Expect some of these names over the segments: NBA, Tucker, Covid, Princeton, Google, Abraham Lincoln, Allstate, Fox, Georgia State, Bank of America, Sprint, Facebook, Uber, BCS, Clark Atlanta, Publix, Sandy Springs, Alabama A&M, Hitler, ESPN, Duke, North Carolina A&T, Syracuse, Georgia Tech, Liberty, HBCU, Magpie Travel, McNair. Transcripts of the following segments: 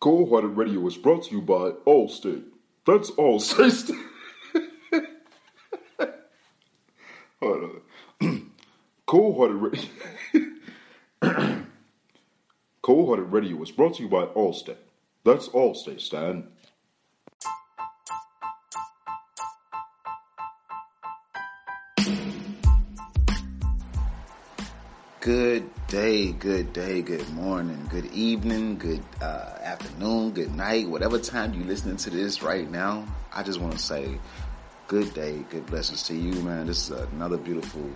Cold Hearted Radio is brought to you by Allstate. That's Allstate. Hold on. Cold Hearted Radio. Cold Hearted Radio was brought to you by Allstate. That's Allstate, Stan. Good day, good day, good morning, good evening, good afternoon, good night, whatever time you're listening to this right now. I just want to say good day, good blessings to you, man. This is another beautiful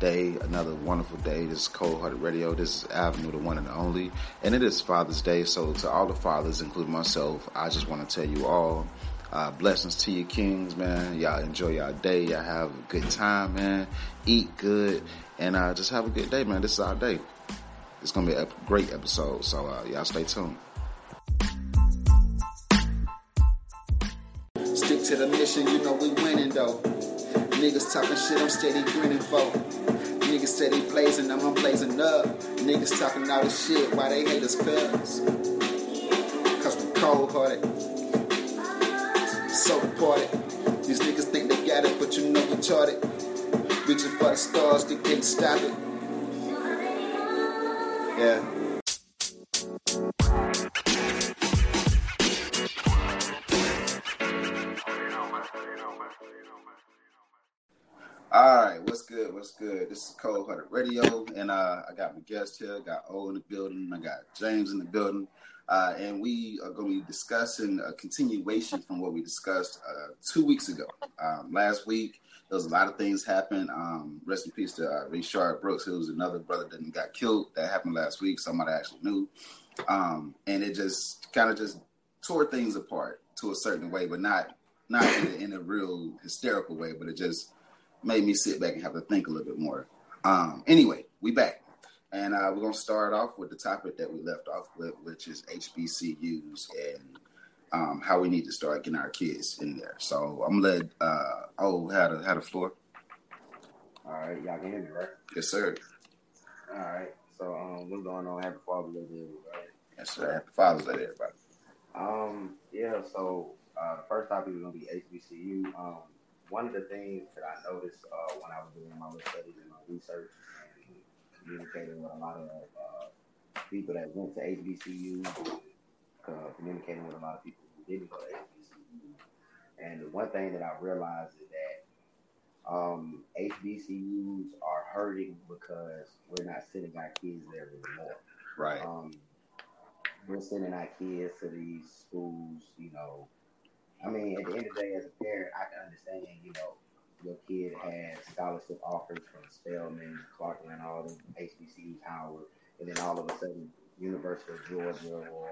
day, another wonderful day. This is Cold Hearted Radio. This is Avenue, the one and only. And it is Father's Day, so to all the fathers, including myself, I just want to tell you all, blessings to you kings, man. Y'all enjoy y'all day. Y'all have a good time, man. Eat good. And just have a good day, man. This is our day. It's going to be a great episode. So y'all stay tuned. Stick to the mission. You know we winning, though. Niggas talking shit. I'm steady grinning, folk. Niggas steady blazing. I'm blazing up. Niggas talking all this shit. Why they hate us, fellas? Because we're cold-hearted. So departed. These niggas think they got it, but you know we charted. Reaching for the stars, they can't stop it. Yeah. Alright, what's good, what's good? This is Cold Hearted Radio, and I got my guest here. I got O in the building, I got James in the building. And we are going to be discussing a continuation from what we discussed 2 weeks ago. Last week, there was a lot of things happen. Rest in peace to Rashard Brooks, who was another brother that got killed. That happened last week. Somebody actually knew. And it just kind of just tore things apart to a certain way, but not in a real hysterical way, but it just made me sit back and have to think a little bit more. Anyway, we back. And we're going to start off with the topic that we left off with, which is HBCUs and how we need to start getting our kids in there. So I'm going to let O have the floor. All right. Y'all can hear me, right? Yes, sir. All right. So what's going on? Happy Father's Day to everybody. Yes, sir. Happy Father's Day to everybody. Yeah, so the first topic is going to be HBCU. One of the things that I noticed when I was doing my little studies and my research, communicating with a lot of people that went to HBCU, communicating with a lot of people who didn't go to HBCU. And the one thing that I realized is that HBCUs are hurting because we're not sending our kids there anymore. Right. We're sending our kids to these schools, you know. I mean, at the end of the day, as a parent, I can understand, you know, your kid has scholarship offers from Spelman, Clark Atlanta, all the HBCUs, Howard, and then all of a sudden, University of Georgia or,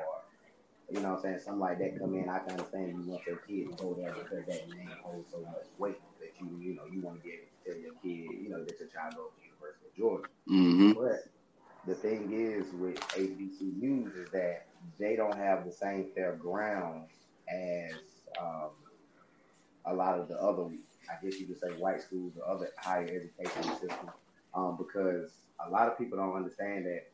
you know what I'm saying, something like that come in. I can understand you want your kid to go there because that name holds so much weight that you know, you want to be able to tell your kid, you know, that your child goes to University of Georgia. Mm-hmm. But the thing is with HBCUs is that they don't have the same fair grounds as a lot of the other, I guess you could say, white schools or other higher education systems, because a lot of people don't understand that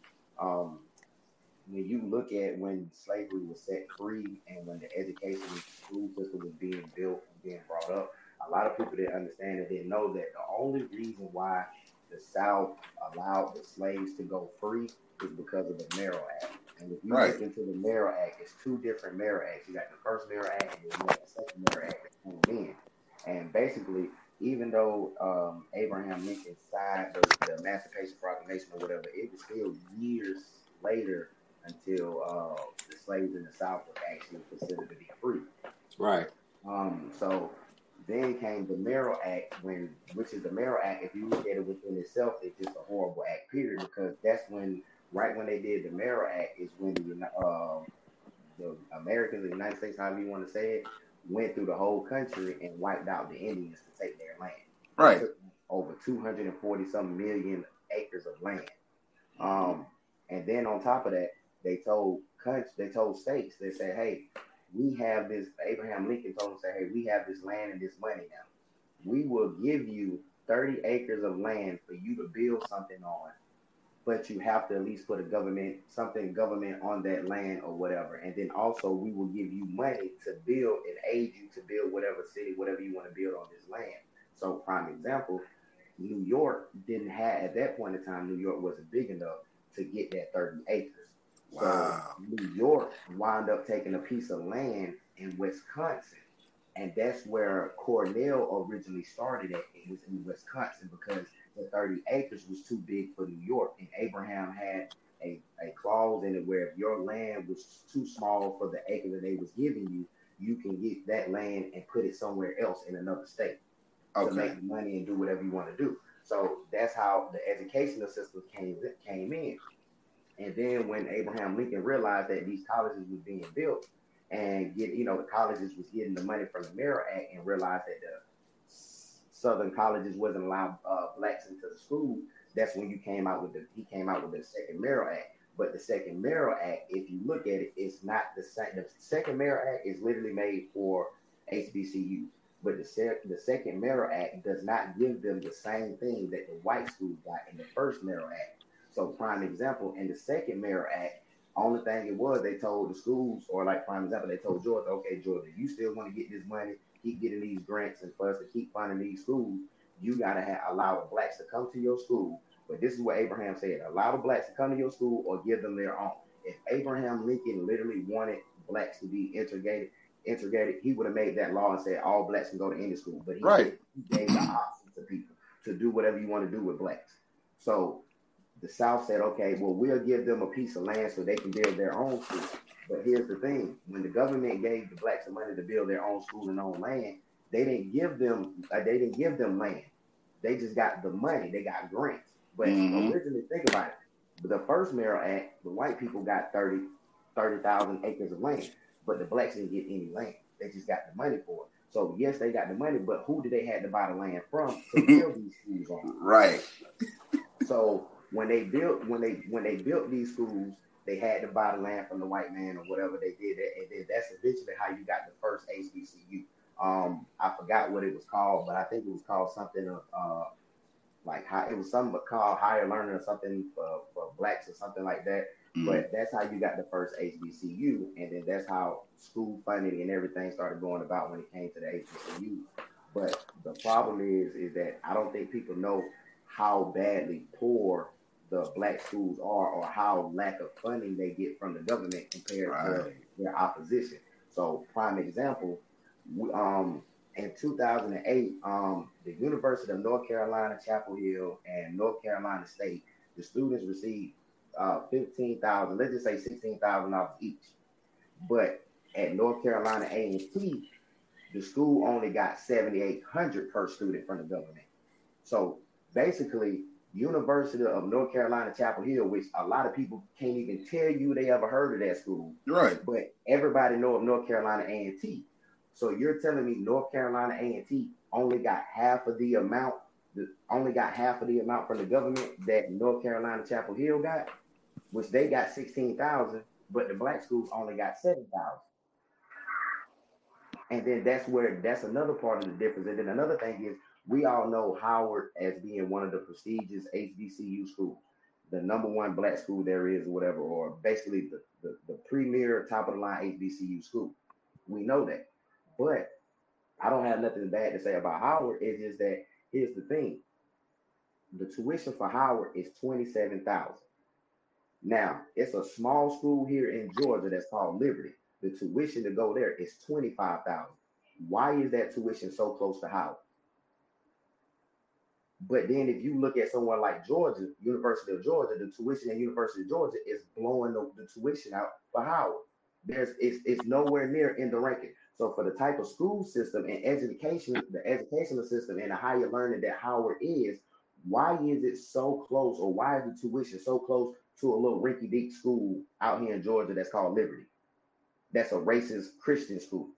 when you look at when slavery was set free and when the education school system was being built and being brought up, a lot of people didn't understand and didn't know that the only reason why the South allowed the slaves to go free is because of the Morrill Act. And if you look into the Morrill Act, it's two different Morrill Acts. You got the first Morrill Act and then you got the second Morrill Act that came in. And basically, even though Abraham Lincoln signed the Emancipation Proclamation or whatever, it was still years later until the slaves in the South were actually considered to be free. Right. So then came the Morrill Act, which is the Morrill Act. If you look at it within itself, it's just a horrible act, period, because that's when, right when they did the Morrill Act, is when the Americans, the United States, however you want to say it, went through the whole country and wiped out the Indians to take their land. Right. It took over 240 some million acres of land. And then on top of that, they told states, they said, hey, we have this, Abraham Lincoln told them, say, hey, we have this land and this money now. We will give you 30 acres of land for you to build something on but you have to at least put a government on that land or whatever. And then also we will give you money to build and aid you to build whatever city, whatever you want to build on this land. So prime example, New York didn't have, at that point in time, New York wasn't big enough to get that 30 acres. Wow. So New York wound up taking a piece of land in Wisconsin. And that's where Cornell originally started at. It was in Wisconsin because the 30 acres was too big for New York. And Abraham had a clause in it where if your land was too small for the acre that they was giving you, you can get that land and put it somewhere else in another state to make money and do whatever you want to do. So that's how the educational system came in. And then when Abraham Lincoln realized that these colleges were being built, and the colleges was getting the money from the Morrill Act, and realized that the Southern colleges wasn't allowing blacks into the school. That's when he came out with the second Morrill Act. But the second Morrill Act, if you look at it, it's not the same. The second Morrill Act is literally made for HBCUs, but the second Morrill Act does not give them the same thing that the white schools got in the first Morrill Act. So prime example, in the second Morrill Act, only thing it was, they told the schools, or like, for example, they told Georgia, okay, Georgia, you still want to get this money, keep getting these grants, and for us to keep funding these schools, you got to allow blacks to come to your school. But this is what Abraham said, allow the blacks to come to your school or give them their own. If Abraham Lincoln literally wanted blacks to be integrated, he would have made that law and said all blacks can go to any school. But he gave the option to people to do whatever you want to do with blacks. So the South said, okay, well, we'll give them a piece of land so they can build their own school. But here's the thing. When the government gave the blacks the money to build their own school and own land, they didn't give them land. They just got the money. They got grants. But originally, think about it. The first Morrill Act, the white people got 30,000 acres of land, but the blacks didn't get any land. They just got the money for it. So, yes, they got the money, but who did they have to buy the land from to build these schools on? Right. So When they built these schools, they had to buy the land from the white man or whatever they did, and then that's eventually how you got the first HBCU. I forgot what it was called, but I think it was called something of called higher learning or something for blacks or something like that. Mm-hmm. But that's how you got the first HBCU, and then that's how school funding and everything started going about when it came to the HBCU. But the problem is that I don't think people know how badly poor the black schools are, or how lack of funding they get from the government compared to their opposition. So, prime example, in 2008, the University of North Carolina Chapel Hill and North Carolina State, the students received $15,000, let's just say $16,000 each. But at North Carolina A&T, the school only got $7,800 per student from the government. So basically, University of North Carolina Chapel Hill, which a lot of people can't even tell you they ever heard of that school. Right. But everybody know of North Carolina A&T. So you're telling me North Carolina A&T only got half of the amount from the government that North Carolina Chapel Hill got, which they got $16,000, but the black schools only got $7,000. And then that's another part of the difference. And then another thing is, we all know Howard as being one of the prestigious HBCU schools, the number one black school there is, or whatever, or basically the premier top of the line HBCU school. We know that. But I don't have nothing bad to say about Howard. It's just that here's the thing. The tuition for Howard is $27,000. Now, it's a small school here in Georgia that's called Liberty. The tuition to go there is $25,000. Why is that tuition so close to Howard? But then if you look at somewhere like Georgia, University of Georgia, the tuition at University of Georgia is blowing the tuition out for Howard. It's nowhere near in the ranking. So for the type of school system and education, the educational system and the higher learning that Howard is, why is it so close, or why is the tuition so close to a little rinky-dink school out here in Georgia that's called Liberty? That's a racist Christian school.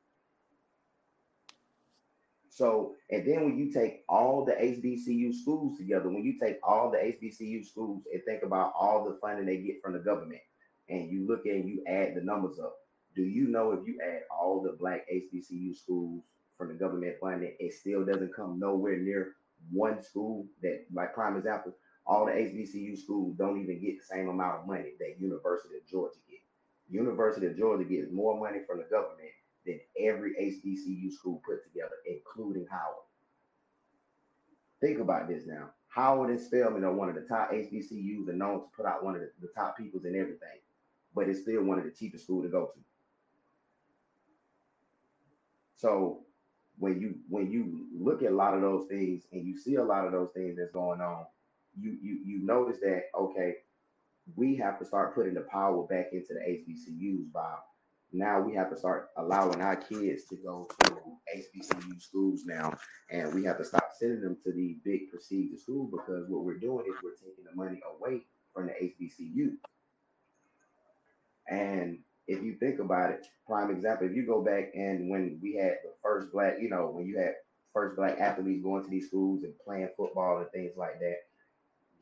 So, and then when you take all the HBCU schools together, when you take all the HBCU schools and think about all the funding they get from the government, and you look at and you add the numbers up, do you know if you add all the black HBCU schools from the government funding, it still doesn't come nowhere near one school that, like prime example, all the HBCU schools don't even get the same amount of money that University of Georgia gets. University of Georgia gets more money from the government than every HBCU school put together, including Howard. Think about this now. Howard and Spelman are one of the top HBCUs and known to put out one of the top peoples and everything, but it's still one of the cheapest schools to go to. So when you look at a lot of those things and you see a lot of those things that's going on, you notice that, okay, we have to start putting the power back into the HBCUs, Bob. Now we have to start allowing our kids to go to HBCU schools now, and we have to stop sending them to the big prestigious school, because what we're doing is we're taking the money away from the HBCU. And if you think about it, prime example, if you go back and when we had the first black, you know, when you had first black athletes going to these schools and playing football and things like that,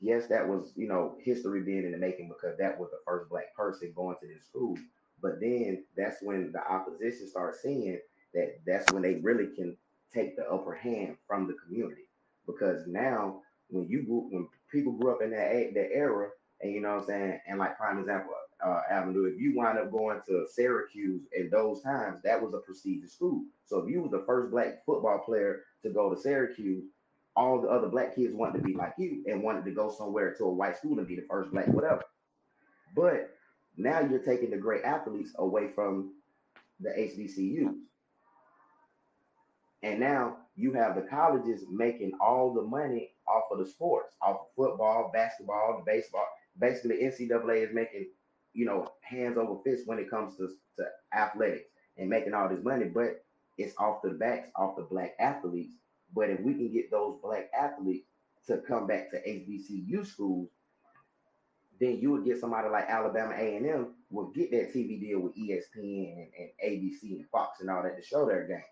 yes, that was, you know, history being in the making, because that was the first black person going to this school. But then that's when the opposition starts seeing that that's when they really can take the upper hand from the community. Because now when people grew up in that era, and you know what I'm saying, and like prime example, Avenue, if you wind up going to Syracuse in those times, that was a prestigious school. So if you was the first black football player to go to Syracuse, all the other black kids wanted to be like you and wanted to go somewhere to a white school and be the first black, whatever. But now you're taking the great athletes away from the HBCUs. And now you have the colleges making all the money off of the sports, off of football, basketball, baseball. Basically, NCAA is making, you know, hands over fist when it comes to athletics and making all this money, but it's off the backs, off the black athletes. But if we can get those black athletes to come back to HBCU schools, then you would get somebody like Alabama A&M will get that TV deal with ESPN and ABC and Fox and all that to show their game.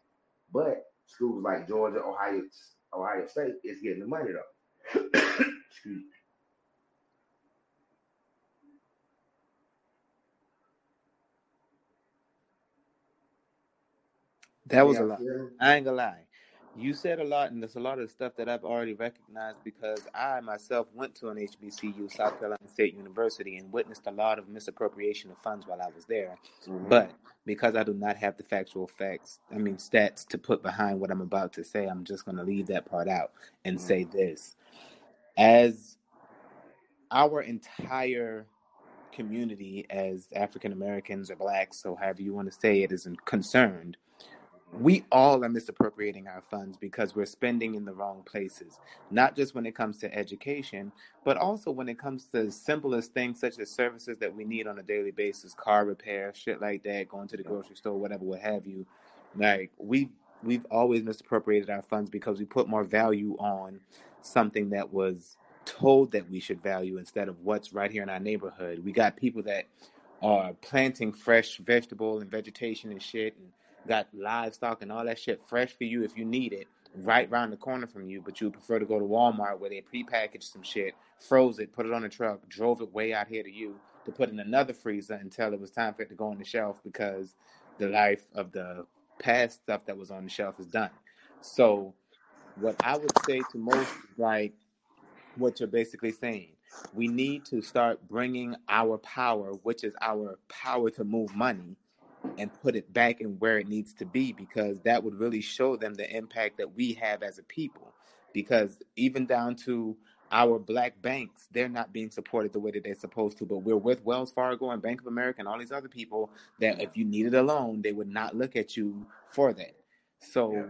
But schools like Georgia, Ohio State is getting the money though. Excuse me. That was a lot. I ain't gonna lie. You said a lot, and there's a lot of stuff that I've already recognized, because I myself went to an HBCU, South Carolina State University, and witnessed a lot of misappropriation of funds while I was there. Mm-hmm. But because I do not have the stats to put behind what I'm about to say, I'm just going to leave that part out and say this. As our entire community, as African Americans or Blacks, so however you want to say it, is concerned, we all are misappropriating our funds because we're spending in the wrong places, not just when it comes to education, but also when it comes to the simplest things such as services that we need on a daily basis, car repair, shit like that, going to the grocery store, whatever, what have you. Like, we've always misappropriated our funds because we put more value on something that was told that we should value instead of what's right here in our neighborhood. We got people that are planting fresh vegetable and vegetation and shit, and got livestock and all that shit fresh for you if you need it, right round the corner from you, but you prefer to go to Walmart where they prepackaged some shit, froze it, put it on a truck, drove it way out here to you to put in another freezer until it was time for it to go on the shelf because the life of the past stuff that was on the shelf is done. So what I would say to most is like what you're basically saying. We need to start bringing our power, which is our power to move money, and put it back in where it needs to be, because that would really show them the impact that we have as a people. Because even down to our black banks, they're not being supported the way that they're supposed to, but we're with Wells Fargo and Bank of America and all these other people that if you needed a loan, they would not look at you for that. So yeah.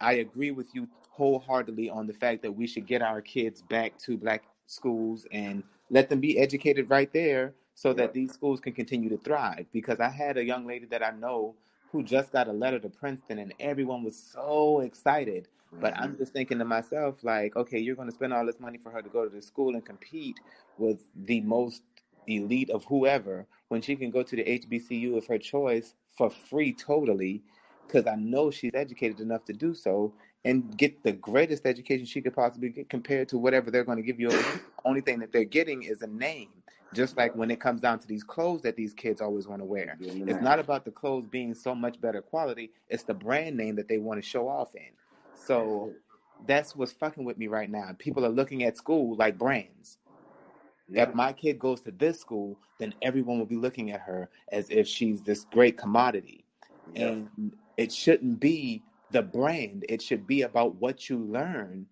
I agree with you wholeheartedly on the fact that we should get our kids back to black schools and let them be educated right there, so that these schools can continue to thrive. Because I had a young lady that I know who just got a letter to Princeton, and everyone was so excited. Mm-hmm. But I'm just thinking to myself, like, okay, you're going to spend all this money for her to go to the school and compete with the most elite of whoever, when she can go to the HBCU of her choice for free totally, because I know she's educated enough to do so, and get the greatest education she could possibly get compared to whatever they're going to give you. The only thing that they're getting is a name. Just like when it comes down to these clothes that these kids always want to wear. Yeah. It's not about the clothes being so much better quality. It's the brand name that they want to show off in. So that's what's fucking with me right now. People are looking at school like brands. Yeah. If my kid goes to this school, then everyone will be looking at her as if she's this great commodity. Yeah. And it shouldn't be the brand. It should be about what you learn.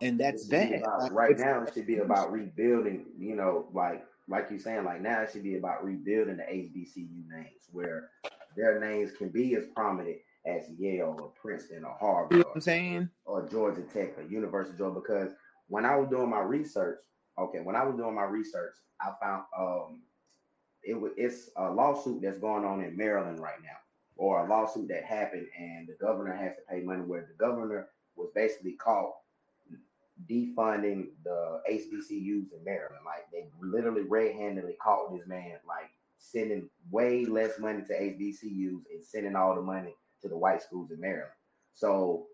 And that's that. Like, right now, it should be about rebuilding, you know, like you're saying, like now it should be about rebuilding the HBCU names where their names can be as prominent as Yale or Princeton or Harvard, you know what I'm saying? Or Georgia Tech or University of Georgia. Because when I was doing my research, I found it's a lawsuit that's going on in Maryland right now, or a lawsuit that happened, and the governor has to pay money, where the governor was basically caught defunding the HBCUs in Maryland. Like, they literally red-handedly caught this man, like, sending way less money to HBCUs and sending all the money to the white schools in Maryland. So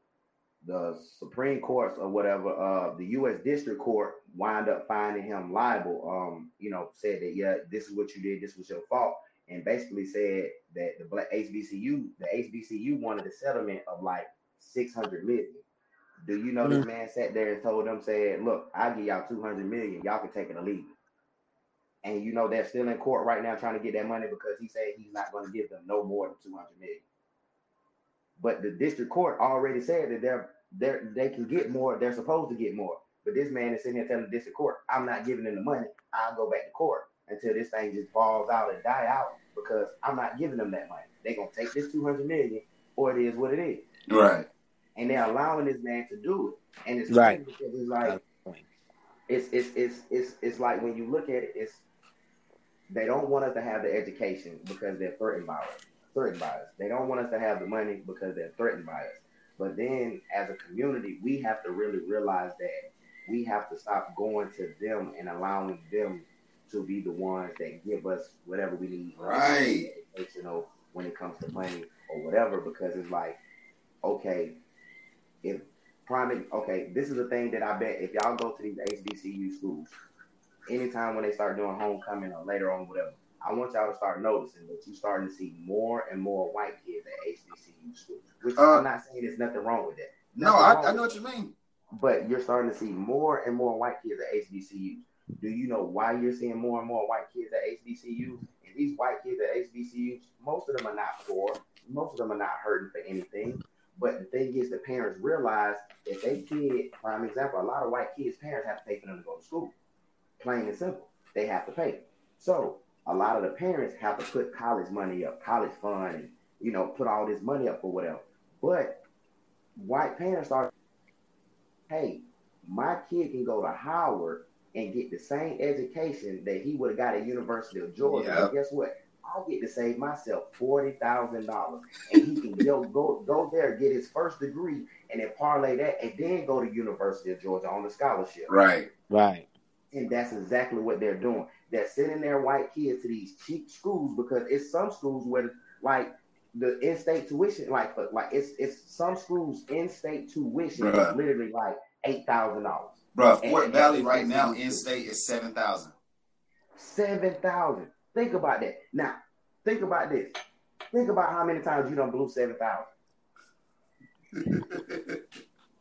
the Supreme Courts or whatever, the U.S. District Court wound up finding him liable, said that, yeah, this is what you did, this was your fault, and basically said that the black HBCU wanted a settlement of like $600 million. Do you know this man sat there and told them, said, look, I'll give y'all $200 million, y'all can take it or leave it. And you know, they're still in court right now trying to get that money because he said he's not going to give them no more than $200 million. But the district court already said that they can get more, they're supposed to get more. But this man is sitting there telling the district court, I'm not giving them the money, I'll go back to court until this thing just falls out and die out because I'm not giving them that money. They're going to take this $200 million or it is what it is. Right. And they're allowing this man to do it. And it's right. Because it's like, it's like when you look at it, it's, they don't want us to have the education because they're threatened by us. They don't want us to have the money because they're threatened by us. But then as a community, we have to really realize that we have to stop going to them and allowing them to be the ones that give us whatever we need. Right. When it comes to money or whatever, because it's like, okay, this is the thing that I bet if y'all go to these HBCU schools, anytime when they start doing homecoming or later on, whatever, I want y'all to start noticing that you're starting to see more and more white kids at HBCU schools. Which I'm not saying there's nothing wrong with that. No, I know what you mean. But you're starting to see more and more white kids at HBCU. Do you know why you're seeing more and more white kids at HBCU? And these white kids at HBCU, most of them are not poor. Most of them are not hurting for anything. But the thing is, the parents realize that they kid, prime example, a lot of white kids' parents have to pay for them to go to school. Plain and simple. They have to pay. So a lot of the parents have to put college money up, college fund, and, you know, put all this money up for whatever. But white parents are, hey, my kid can go to Howard and get the same education that he would have got at University of Georgia. Yep. And guess what? I get to save myself $40,000, and he can go there, get his first degree, and then parlay that, and then go to University of Georgia on a scholarship. Right, right. And that's exactly what they're doing. They're sending their white kids to these cheap schools because it's some schools where, like, the in-state tuition, like it's some schools in-state tuition is literally like $8,000. Bro, Fort Valley right now in-state is $7,000. $7,000. Think about that. Now, think about this. Think about how many times you done blew 7,000.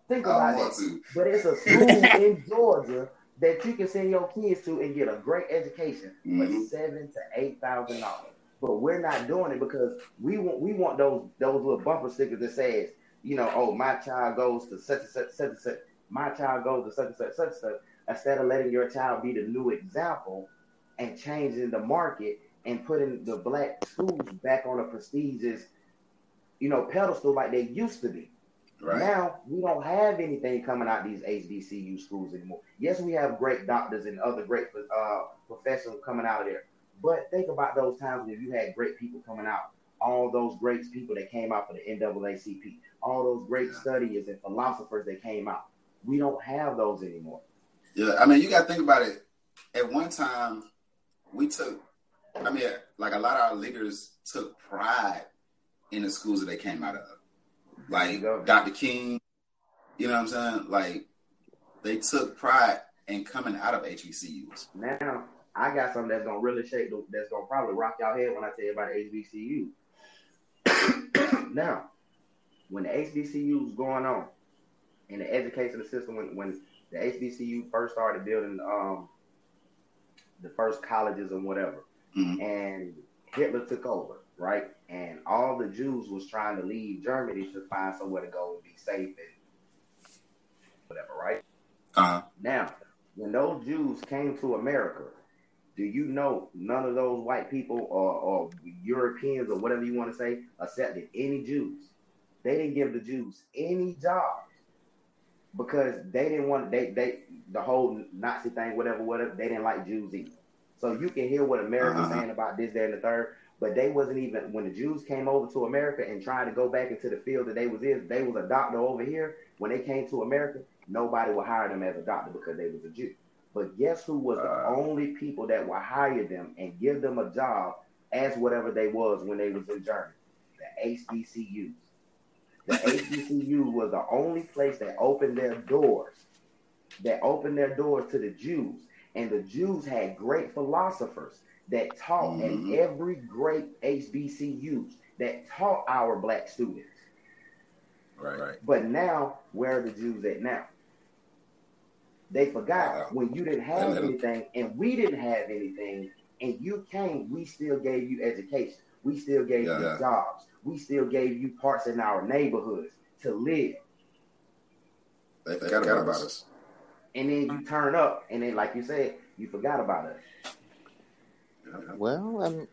Think about that. But it's a school in Georgia that you can send your kids to and get a great education for $7,000 to $8,000. But we're not doing it because we want those little bumper stickers that says, you know, oh, my child goes to such and such, such and such. My child goes to such and such, such and such. Instead of letting your child be the new example and changing the market and putting the black schools back on a prestigious, you know, pedestal like they used to be. Right. Now, we don't have anything coming out of these HBCU schools anymore. Yes, we have great doctors and other great professionals coming out of there, but think about those times when you had great people coming out, all those great people that came out for the NAACP, all those great studiers and philosophers that came out. We don't have those anymore. Yeah, I mean, you got to think about it. At one time, a lot of our leaders took pride in the schools that they came out of. Like Dr. King, you know what I'm saying? Like, they took pride in coming out of HBCUs. Now, I got something that's going to really that's going to probably rock y'all head when I tell you about HBCU. Now, when the HBCU's going on, in the educational system, when the HBCU first started building the first colleges and whatever, mm-hmm. and Hitler took over, right? And all the Jews was trying to leave Germany to find somewhere to go and be safe and whatever, right? Uh-huh. Now, when those Jews came to America, do you know none of those white people or Europeans or whatever you want to say accepted any Jews? They didn't give the Jews any jobs because they didn't want the whole Nazi thing, whatever, they didn't like Jews either. So you can hear what America's uh-huh. saying about this, that, and the third, but they wasn't even, when the Jews came over to America and tried to go back into the field that they was in, they was a doctor over here. When they came to America, nobody would hire them as a doctor because they was a Jew. But guess who was the only people that would hire them and give them a job as whatever they was when they was in Germany? The HBCUs. The HBCU was the only place that opened their doors. That opened their doors to the Jews. And the Jews had great philosophers that taught mm-hmm. at every great HBCU that taught our black students. Right. But now, where are the Jews at now? They forgot when you didn't have anything and we didn't have anything and you came, we still gave you education. We still gave you jobs. We still gave you parts in our neighborhoods to live. They forgot about us. And then you turn up and then, like you said, you forgot about us. Well,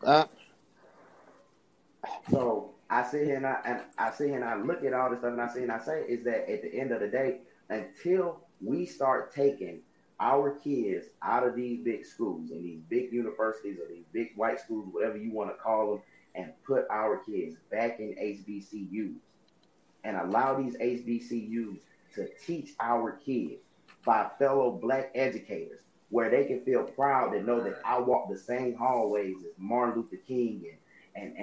so I sit here and I look at all this stuff and I see and I say is that at the end of the day, until we start taking our kids out of these big schools and these big universities or these big white schools, whatever you want to call them, and put our kids back in HBCUs and allow these HBCUs to teach our kids by fellow black educators where they can feel proud and know that I walk the same hallways as Martin Luther King and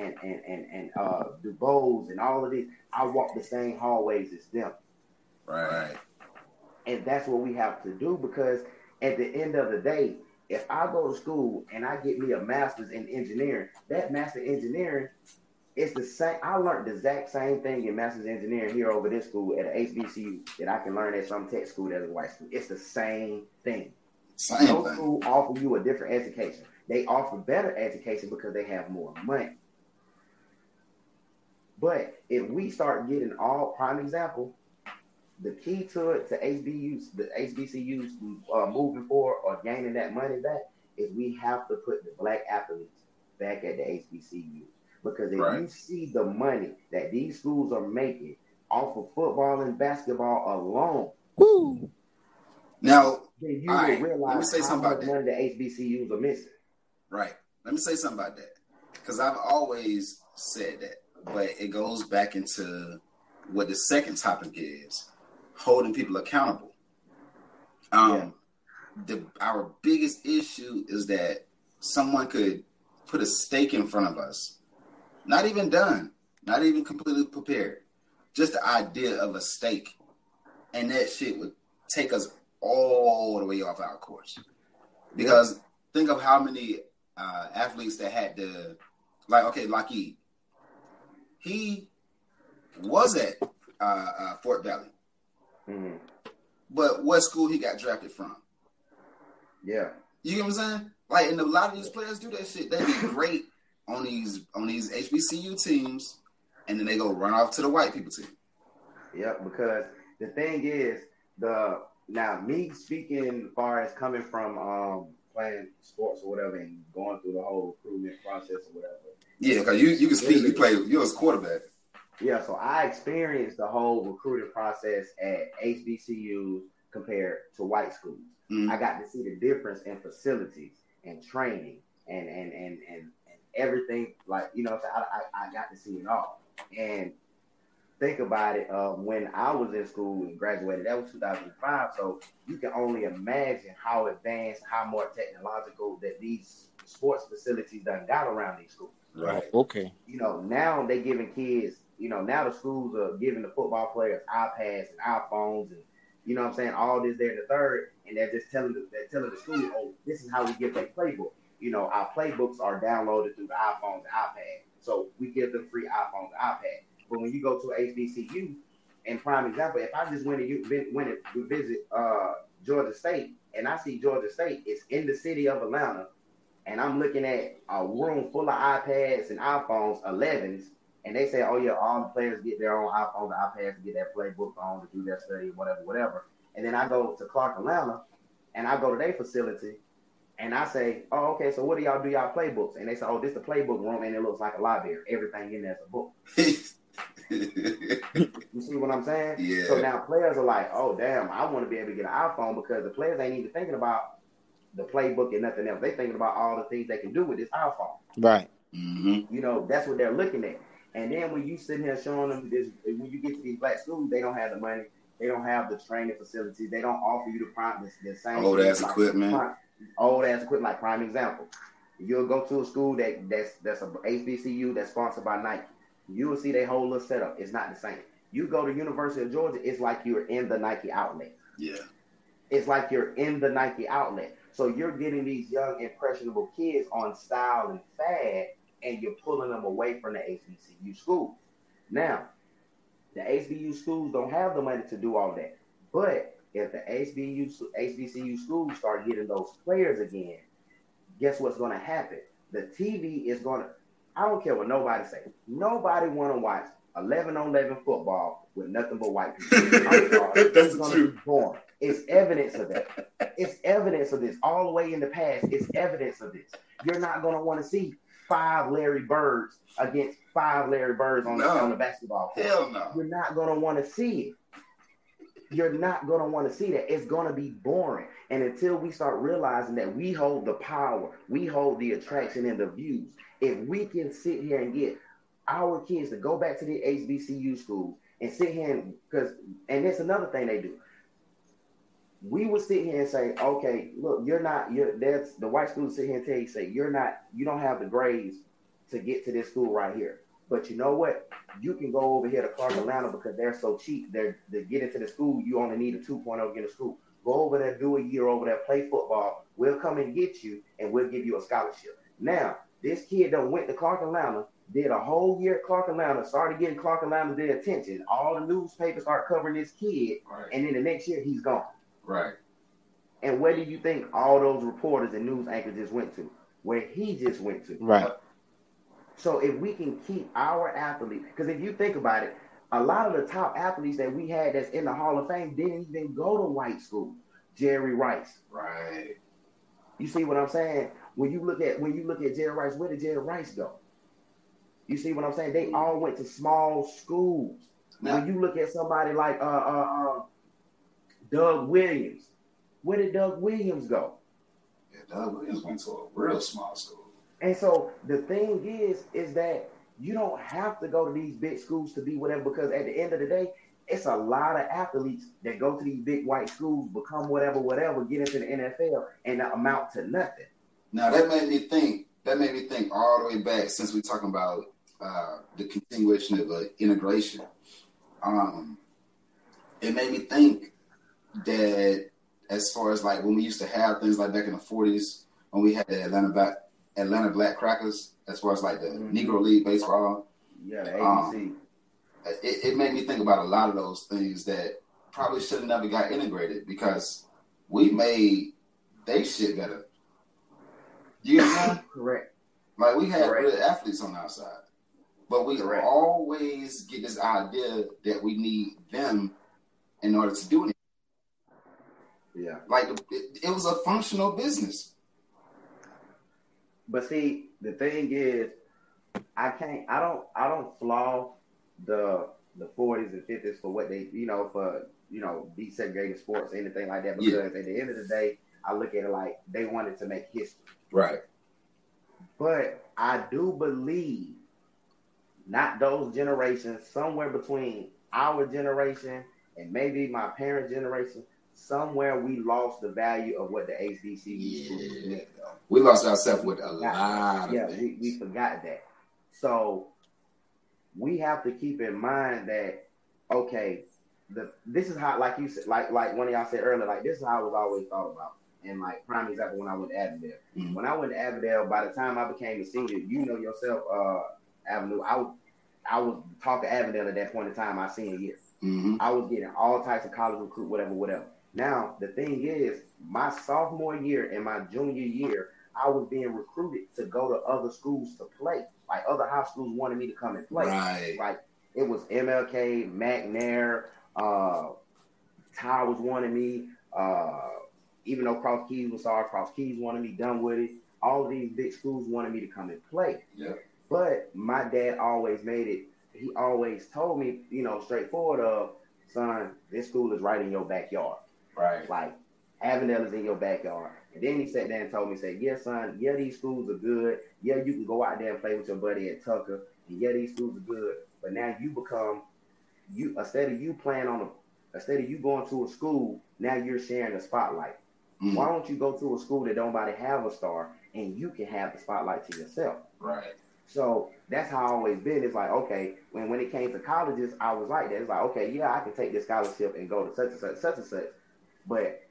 Du Bois and all of this. I walk the same hallways as them. Right. And that's what we have to do, because at the end of the day, if I go to school and I get me a master's in engineering, that master's in engineering is the same. I learned the exact same thing in master's engineering here over this school at an HBCU that I can learn at some tech school that's a white school. It's the same thing. No school offer you a different education. They offer better education because they have more money. But if we start getting all prime example, the key to it, to HBCUs, the HBCUs moving forward or gaining that money back, is we have to put the black athletes back at the HBCUs. Because if you see the money that these schools are making off of football and basketball alone, woo. Now, then you will realize how much money the HBCUs are missing. Right. Let me say something about that. Because I've always said that. But it goes back into what the second topic is. Holding people accountable. Our biggest issue is that someone could put a stake in front of us, not even done, not even completely prepared, just the idea of a stake, and that shit would take us all the way off our course. Because think of how many athletes that had to, Lockheed. He was at Fort Valley. Mm-hmm. But what school he got drafted from? Yeah, you get what I'm saying. Like, and a lot of these players do that shit. They be great on these HBCU teams, and then they go run off to the white people team. Yeah, because the thing is, me speaking as far as coming from playing sports or whatever, and going through the whole recruitment process or whatever. Yeah, because you can speak. You was quarterback. Yeah, so I experienced the whole recruiting process at HBCUs compared to white schools. Mm-hmm. I got to see the difference in facilities and training and everything. Like, you know what I'm saying? I got to see it all. And think about it, when I was in school and graduated, that was 2005. So you can only imagine how advanced, how more technological that these sports facilities done got around these schools. Right. Okay. You know, now they giving kids, you know, now the schools are giving the football players iPads and iPhones and, you know what I'm saying, all this, there, and the third, and they're just telling the school, oh, this is how we get their playbook. You know, our playbooks are downloaded through the iPhones and iPads, so we give them free iPhones and iPads. But when you go to HBCU, And prime example, if I just went to visit Georgia State, and I see Georgia State, it's in the city of Atlanta, and I'm looking at a room full of iPads and iPhones, 11s, and they say, oh, yeah, all the players get their own iPhones and iPads to get their playbook on, to do their study, whatever. And then I go to Clark Atlanta, and I go to their facility, and I say, oh, okay, so what do y'all do y'all playbooks? And they say, oh, this is the playbook room, and it looks like a library. Everything in there is a book. You see what I'm saying? Yeah. So now players are like, oh, damn, I want to be able to get an iPhone, because the players ain't even thinking about the playbook and nothing else. They thinking about all the things they can do with this iPhone. Right. Mm-hmm. You know, that's what they're looking at. And then when you sitting here showing them this, when you get to these black schools, they don't have the money. They don't have the training facilities. They don't offer you the same old-ass equipment. Old-ass equipment, like prime example. You'll go to a school that's a HBCU that's sponsored by Nike. You will see their whole little setup. It's not the same. You go to University of Georgia, it's like you're in the Nike outlet. Yeah. It's like you're in the Nike outlet. So you're getting these young, impressionable kids on style and fad, and you're pulling them away from the HBCU schools. Now, the HBCU schools don't have the money to do all that. But if the HBCU schools start getting those players again, guess what's going to happen? The TV is going to, I don't care what nobody say. Nobody want to watch 11-on-11 football with nothing but white people. That's true. It's evidence of that. It's evidence of this. All the way in the past, it's evidence of this. You're not going to want to see 5 Larry Birds against 5 Larry Birds on the basketball court. Hell no. You're not going to want to see it. You're not going to want to see that. It's going to be boring. And until we start realizing that we hold the power, we hold the attraction and the views, if we can sit here and get our kids to go back to the HBCU schools and sit here and that's another thing they do. We would sit here and say, okay, look, that's the white students sit here and tell you, say, you don't have the grades to get to this school right here. But you know what? You can go over here to Clark Atlanta because they're so cheap. To get into the school, you only need a 2.0 to get a school. Go over there, do a year over there, play football. We'll come and get you, and we'll give you a scholarship. Now, this kid done went to Clark Atlanta, did a whole year at Clark Atlanta, started getting Clark Atlanta their attention. All the newspapers start covering this kid, right. And then the next year he's gone. Right. And where do you think all those reporters and news anchors just went to? Where he just went to. Right. So if we can keep our athletes, because if you think about it, a lot of the top athletes that we had that's in the Hall of Fame didn't even go to white school. Jerry Rice. Right. You see what I'm saying? When you look at Jerry Rice, where did Jerry Rice go? You see what I'm saying? They all went to small schools. Now, when you look at somebody like Doug Williams. Where did Doug Williams go? Yeah, Doug Williams went to a real small school. And so the thing is that you don't have to go to these big schools to be whatever, because at the end of the day, it's a lot of athletes that go to these big white schools, become whatever, get into the NFL, and amount to nothing. Now, that made me think all the way back, since we're talking about the continuation of integration. It made me think that as far as like when we used to have things like back in the 40s when we had the Atlanta Black Crackers, as far as like the Negro League baseball, yeah, the ABC. It made me think about a lot of those things that probably should have never got integrated because we made they shit better. You know what I'm saying? Correct. Like we had good athletes on our side, but we always get this idea that we need them in order to do anything. Yeah, like it was a functional business. But see, the thing is, I don't flaw the 40s and 50s for what they, desegregating sports, anything like that. Because at the end of the day, I look at it like they wanted to make history. Right. But I do believe not those generations, somewhere between our generation and maybe my parents' generation, somewhere we lost the value of what the HBCU schools meant. We lost ourselves with a lot of things. We forgot that. So we have to keep in mind that, okay, this is how, like you said, like one of y'all said earlier, like this is how I was always thought about. And like prime example when I went to Avondale. Mm-hmm. When I went to Avondale, by the time I became a senior, you know yourself, Avenue, I was talking Avondale at that point in time, my senior year. Mm-hmm. I was getting all types of college recruit, whatever. Now, the thing is, my sophomore year and my junior year, I was being recruited to go to other schools to play. Like, other high schools wanted me to come and play. Right. Like, it was MLK, McNair, Ty was wanting me. Even though Cross Keys was sorry, Cross Keys wanted me, Dunwoody. All of these big schools wanted me to come and play. Yeah. But my dad always made it. He always told me, you know, straightforward of, son, this school is right in your backyard. Right. Like, Avondale is in your backyard. And then he sat there and told me, said, yeah, son, yeah, these schools are good. Yeah, you can go out there and play with your buddy at Tucker. And yeah, these schools are good. But now you become, you instead of you playing on a, instead of you going to a school, now you're sharing the spotlight. Mm-hmm. Why don't you go to a school that don't nobody have a star and you can have the spotlight to yourself? Right. So that's how I always been. It's like, okay, when it came to colleges, I was like that. It's like, okay, yeah, I can take this scholarship and go to such and such. But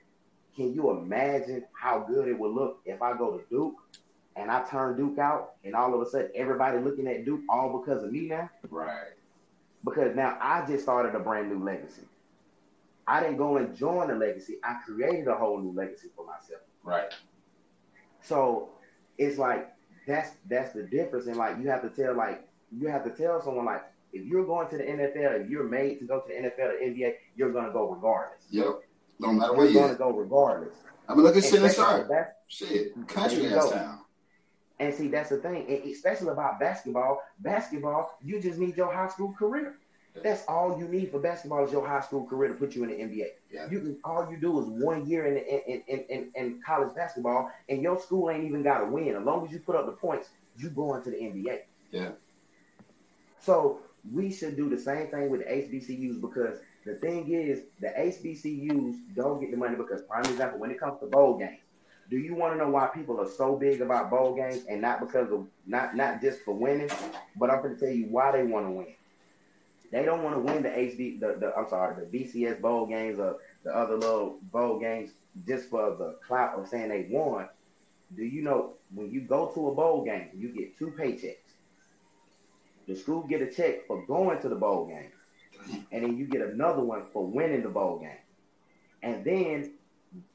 can you imagine how good it would look if I go to Duke and I turn Duke out and all of a sudden everybody looking at Duke all because of me now? Right. Because now I just started a brand new legacy. I didn't go and join the legacy. I created a whole new legacy for myself. Right. So it's like, that's the difference. And like, you have to tell someone, like, if you're going to the NFL, if you're made to go to the NFL or NBA, you're going to go regardless. Yep. No matter what you're going to go regardless. I mean, look at shit. Country ass town. And see, that's the thing, and especially about basketball. Basketball, you just need your high school career. Yeah. That's all you need for basketball is your high school career to put you in the NBA. Yeah. You can, all you do is 1 year in college basketball, and your school ain't even got to win. As long as you put up the points, you going to the NBA. Yeah. So we should do the same thing with the HBCUs, because the thing is, the HBCUs don't get the money because, prime example, when it comes to bowl games, do you want to know why people are so big about bowl games, and not because of not just for winning, but I'm going to tell you why they want to win. They don't want to win the BCS bowl games or the other little bowl games just for the clout of saying they won. Do you know when you go to a bowl game, you get two paychecks? The school get a check for going to the bowl game, and then you get another one for winning the bowl game. And then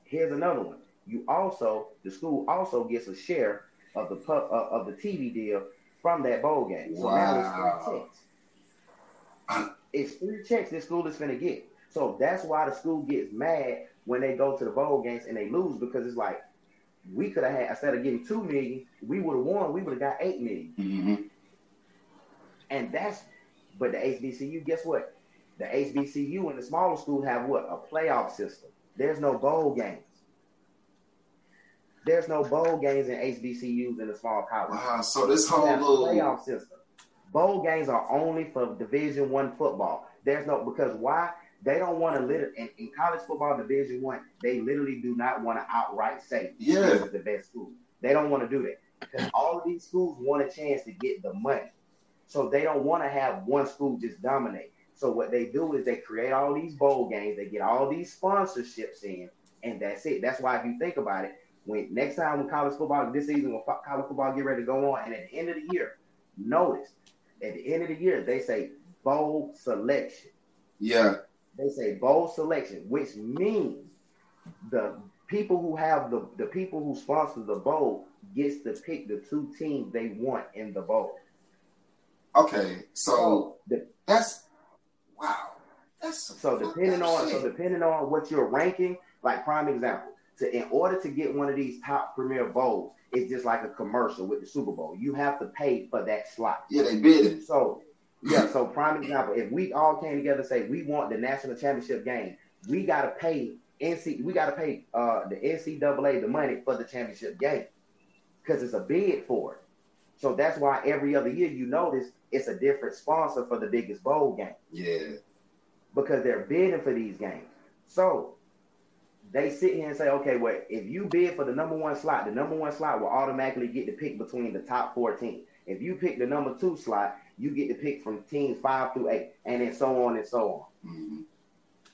here's another one: the school also gets a share of the TV deal from that bowl game. So wow. Now it's 3 checks. It's 3 checks this school is finna get. So that's why the school gets mad when they go to the bowl games and they lose, because it's like, we could have had, instead of getting 2 million, we would have won. We would have got 8 million. Mm-hmm. And but the HBCU, guess what? The HBCU and the smaller schools have what? A playoff system. There's no bowl games. There's no bowl games in HBCUs in the small colleges. Wow. So this whole little playoff system. Bowl games are only for Division I football. There's no, because why? They don't want to in college football, Division I, they literally do not want to outright say this is the best school. They don't want to do that, because all of these schools want a chance to get the money. So they don't want to have one school just dominate. So what they do is they create all these bowl games, they get all these sponsorships in, and that's it. That's why, if you think about it, next time when college football, this season when college football get ready to go on, and at the end of the year, notice, at the end of the year, they say bowl selection. Yeah. They say bowl selection, which means the people who have the people who sponsor the bowl gets to pick the two teams they want in the bowl. Okay. So that's wow. So depending on what you're ranking, like prime example, in order to get one of these top premier bowls, it's just like a commercial with the Super Bowl. You have to pay for that slot. Yeah, they bid it. So, yeah, so prime example, if we all came together and say we want the national championship game, we got to pay the NCAA the money for the championship game, because it's a bid for it. So that's why every other year you notice it's a different sponsor for the biggest bowl game. Yeah. Because they're bidding for these games. So they sit here and say, okay, well, if you bid for the number one slot will automatically get to pick between the top 14. If you pick the number 2 slot, you get to pick from teams 5 through 8, and then so on and so on. Mm-hmm.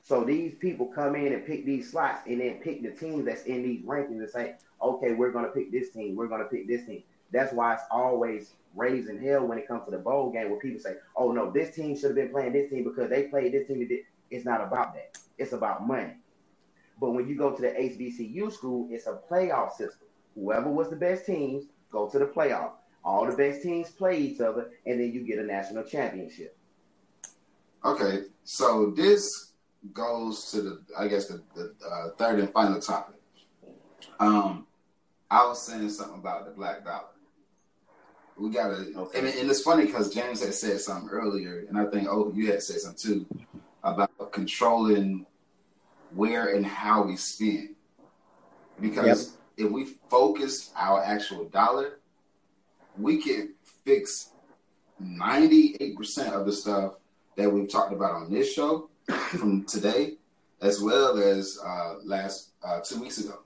So these people come in and pick these slots and then pick the teams that's in these rankings and say, okay, we're going to pick this team. We're going to pick this team. That's why it's always raising hell when it comes to the bowl game, where people say, oh, no, this team should have been playing this team because they played this team. It's not about that. It's about money. But when you go to the HBCU school, it's a playoff system. Whoever was the best teams go to the playoff. All the best teams play each other, and then you get a national championship. Okay, so this goes to the, I guess, the third and final topic. I was saying something about the black dollar. We got to, okay. and it's funny because James had said something earlier, and I think, you had said something too, about controlling where and how we spend. Because if we focus our actual dollar, we can fix 98% of the stuff that we've talked about on this show from today, as well as last 2 weeks ago.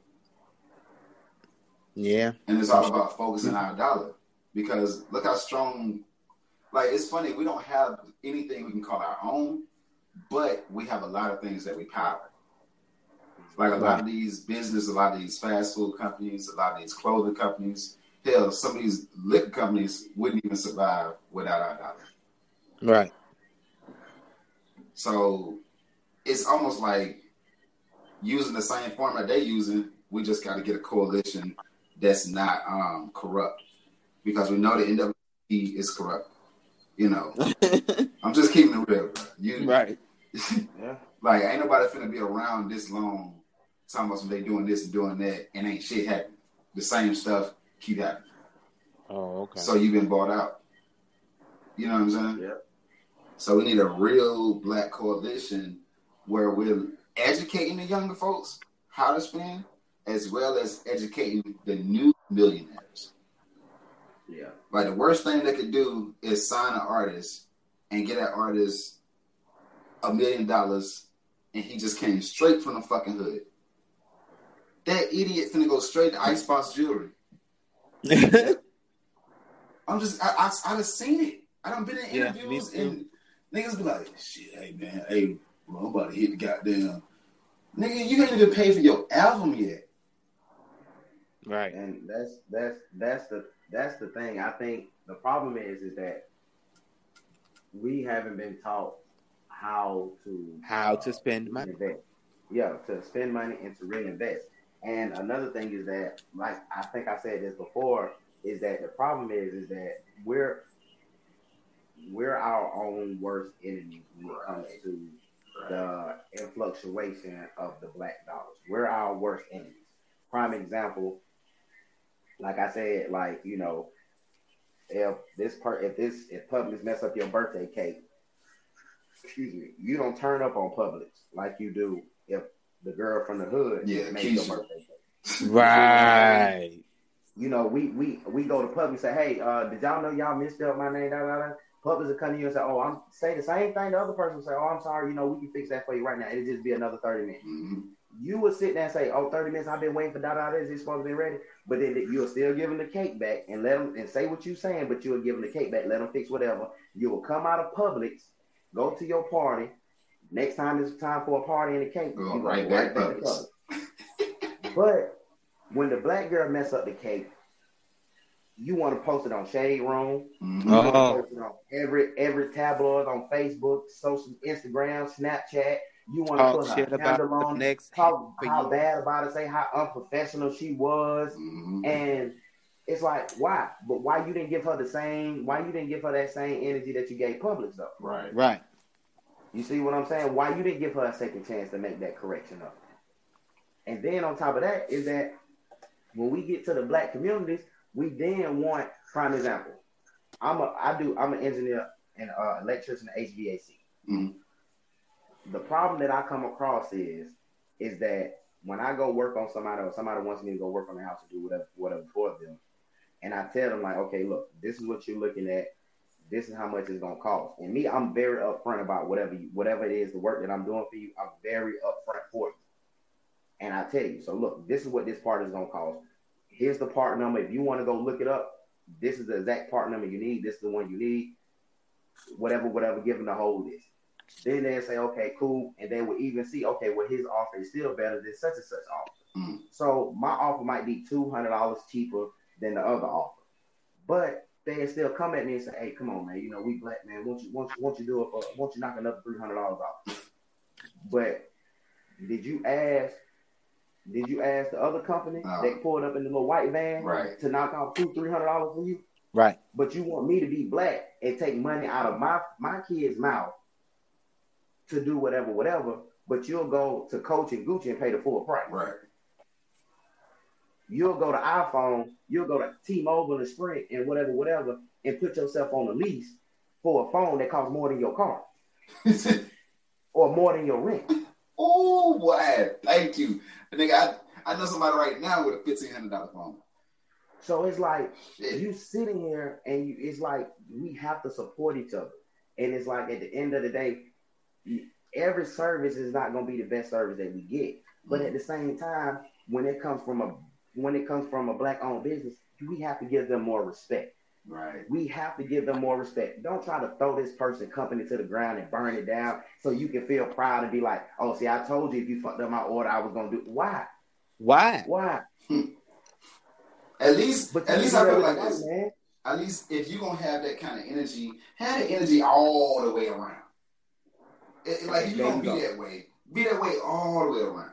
Yeah. And it's all about focusing our dollar, because look how strong, it's funny, we don't have anything we can call our own, but we have a lot of things that we power. A lot of these businesses, a lot of these fast food companies, a lot of these clothing companies, hell, some of these liquor companies wouldn't even survive without our dollar. Right. So it's almost like using the same format they're using, we just got to get a coalition that's not corrupt, because we know the NAACP is corrupt. I'm just keeping it real, bro. Right. Yeah. Ain't nobody finna be around this long talking about they doing this and doing that and ain't shit happening. The same stuff keep happening. Oh, okay. So you've been bought out. You know what I'm saying? Yeah. So we need a real black coalition where we're educating the younger folks how to spend, as well as educating the new millionaires. Yeah. The worst thing they could do is sign an artist and get that artist $1 million, and he just came straight from the fucking hood. That idiot finna go straight to Icebox Jewelry. I just seen it. I done been in interviews and niggas be like, shit, hey, man, I'm about to hit the goddamn. Nigga, you ain't even paid for your album yet. Right. And that's the thing. I think the problem is that we haven't been taught how to spend money. Invest. Yeah, to spend money and to reinvest. And another thing is that, I think I said this before, is that the problem is that we're our own worst enemy when it comes to the influctuation of the black dollars. We're our worst enemies. Prime example, I said, if Publix mess up your birthday cake, excuse me, you don't turn up on Publix like you do if the girl from the hood made your birthday cake. Right. We go to Publix and say, hey, did y'all know y'all messed up my name? Publix will come to you and say, I'm say the same thing. The other person will say, I'm sorry. We can fix that for you right now. It'll just be another 30 minutes. Mm-hmm. You will sit there and say, 30 minutes. I've been waiting for Is it supposed to be ready? But then you'll still give them the cake back and let them and say what you're saying, but you'll give them the cake back. Let them fix whatever. You will come out of Publix, go to your party. Next time it's time for a party and a cake, you right back to Publix. But when the black girl mess up the cake, you want to post it on Shade Room. Mm-hmm. You want to post it on every tabloid on Facebook, social, Instagram, Snapchat. You want to put her handle on, how bad about it, say how unprofessional she was. Mm-hmm. And it's why? But why you didn't give her that same energy that you gave Publix up? Right. Right. You see what I'm saying? Why you didn't give her a second chance to make that correction up? And then on top of that is that when we get to the black communities, we then want, prime example, I'm an engineer and a lecturer in the HVAC. Mm-hmm. The problem that I come across is that when I go work on somebody, or somebody wants me to go work on the house or do whatever for them, and I tell them okay, look, this is what you're looking at, this is how much it's gonna cost. And me, I'm very upfront about whatever it is, the work that I'm doing for you, I'm very upfront for you. And I tell you, so look, this is what this part is gonna cost. Here's the part number. If you want to go look it up, this is the exact part number you need. This is the one you need. Whatever, give them the whole list. Then they'll say, okay, cool. And they will even see, okay, well, his offer is still better than such and such offer. Mm-hmm. So my offer might be $200 cheaper than the other offer. But they'll still come at me and say, hey, come on, man. We black, man. Won't you knock another $300 off? But did you ask the other company that pulled up in the little white van to knock off $200-$300 for you? Right. But you want me to be black and take money out of my kid's mouth to do whatever, but you'll go to Coach and Gucci and pay the full price. Right. You'll go to iPhone, you'll go to T-Mobile and Sprint and whatever, and put yourself on a lease for a phone that costs more than your car. Or more than your rent. Oh, wow. Thank you. I think I know somebody right now with a $1,500 phone. So it's like, you sitting here and it's like, we have to support each other. And it's like, at the end of the day, every service is not going to be the best service that we get. But at the same time, when it comes from a black-owned business, we have to give them more respect. Right. We have to give them more respect. Don't try to throw this person's company to the ground and burn it down so you can feel proud and be like, oh, see, I told you if you fucked up my order, I was going to do it. Why? At least I feel like this. Man. At least if you're going to have that kind of energy, have the energy all the way around. You're going to be that way. Be that way all the way around.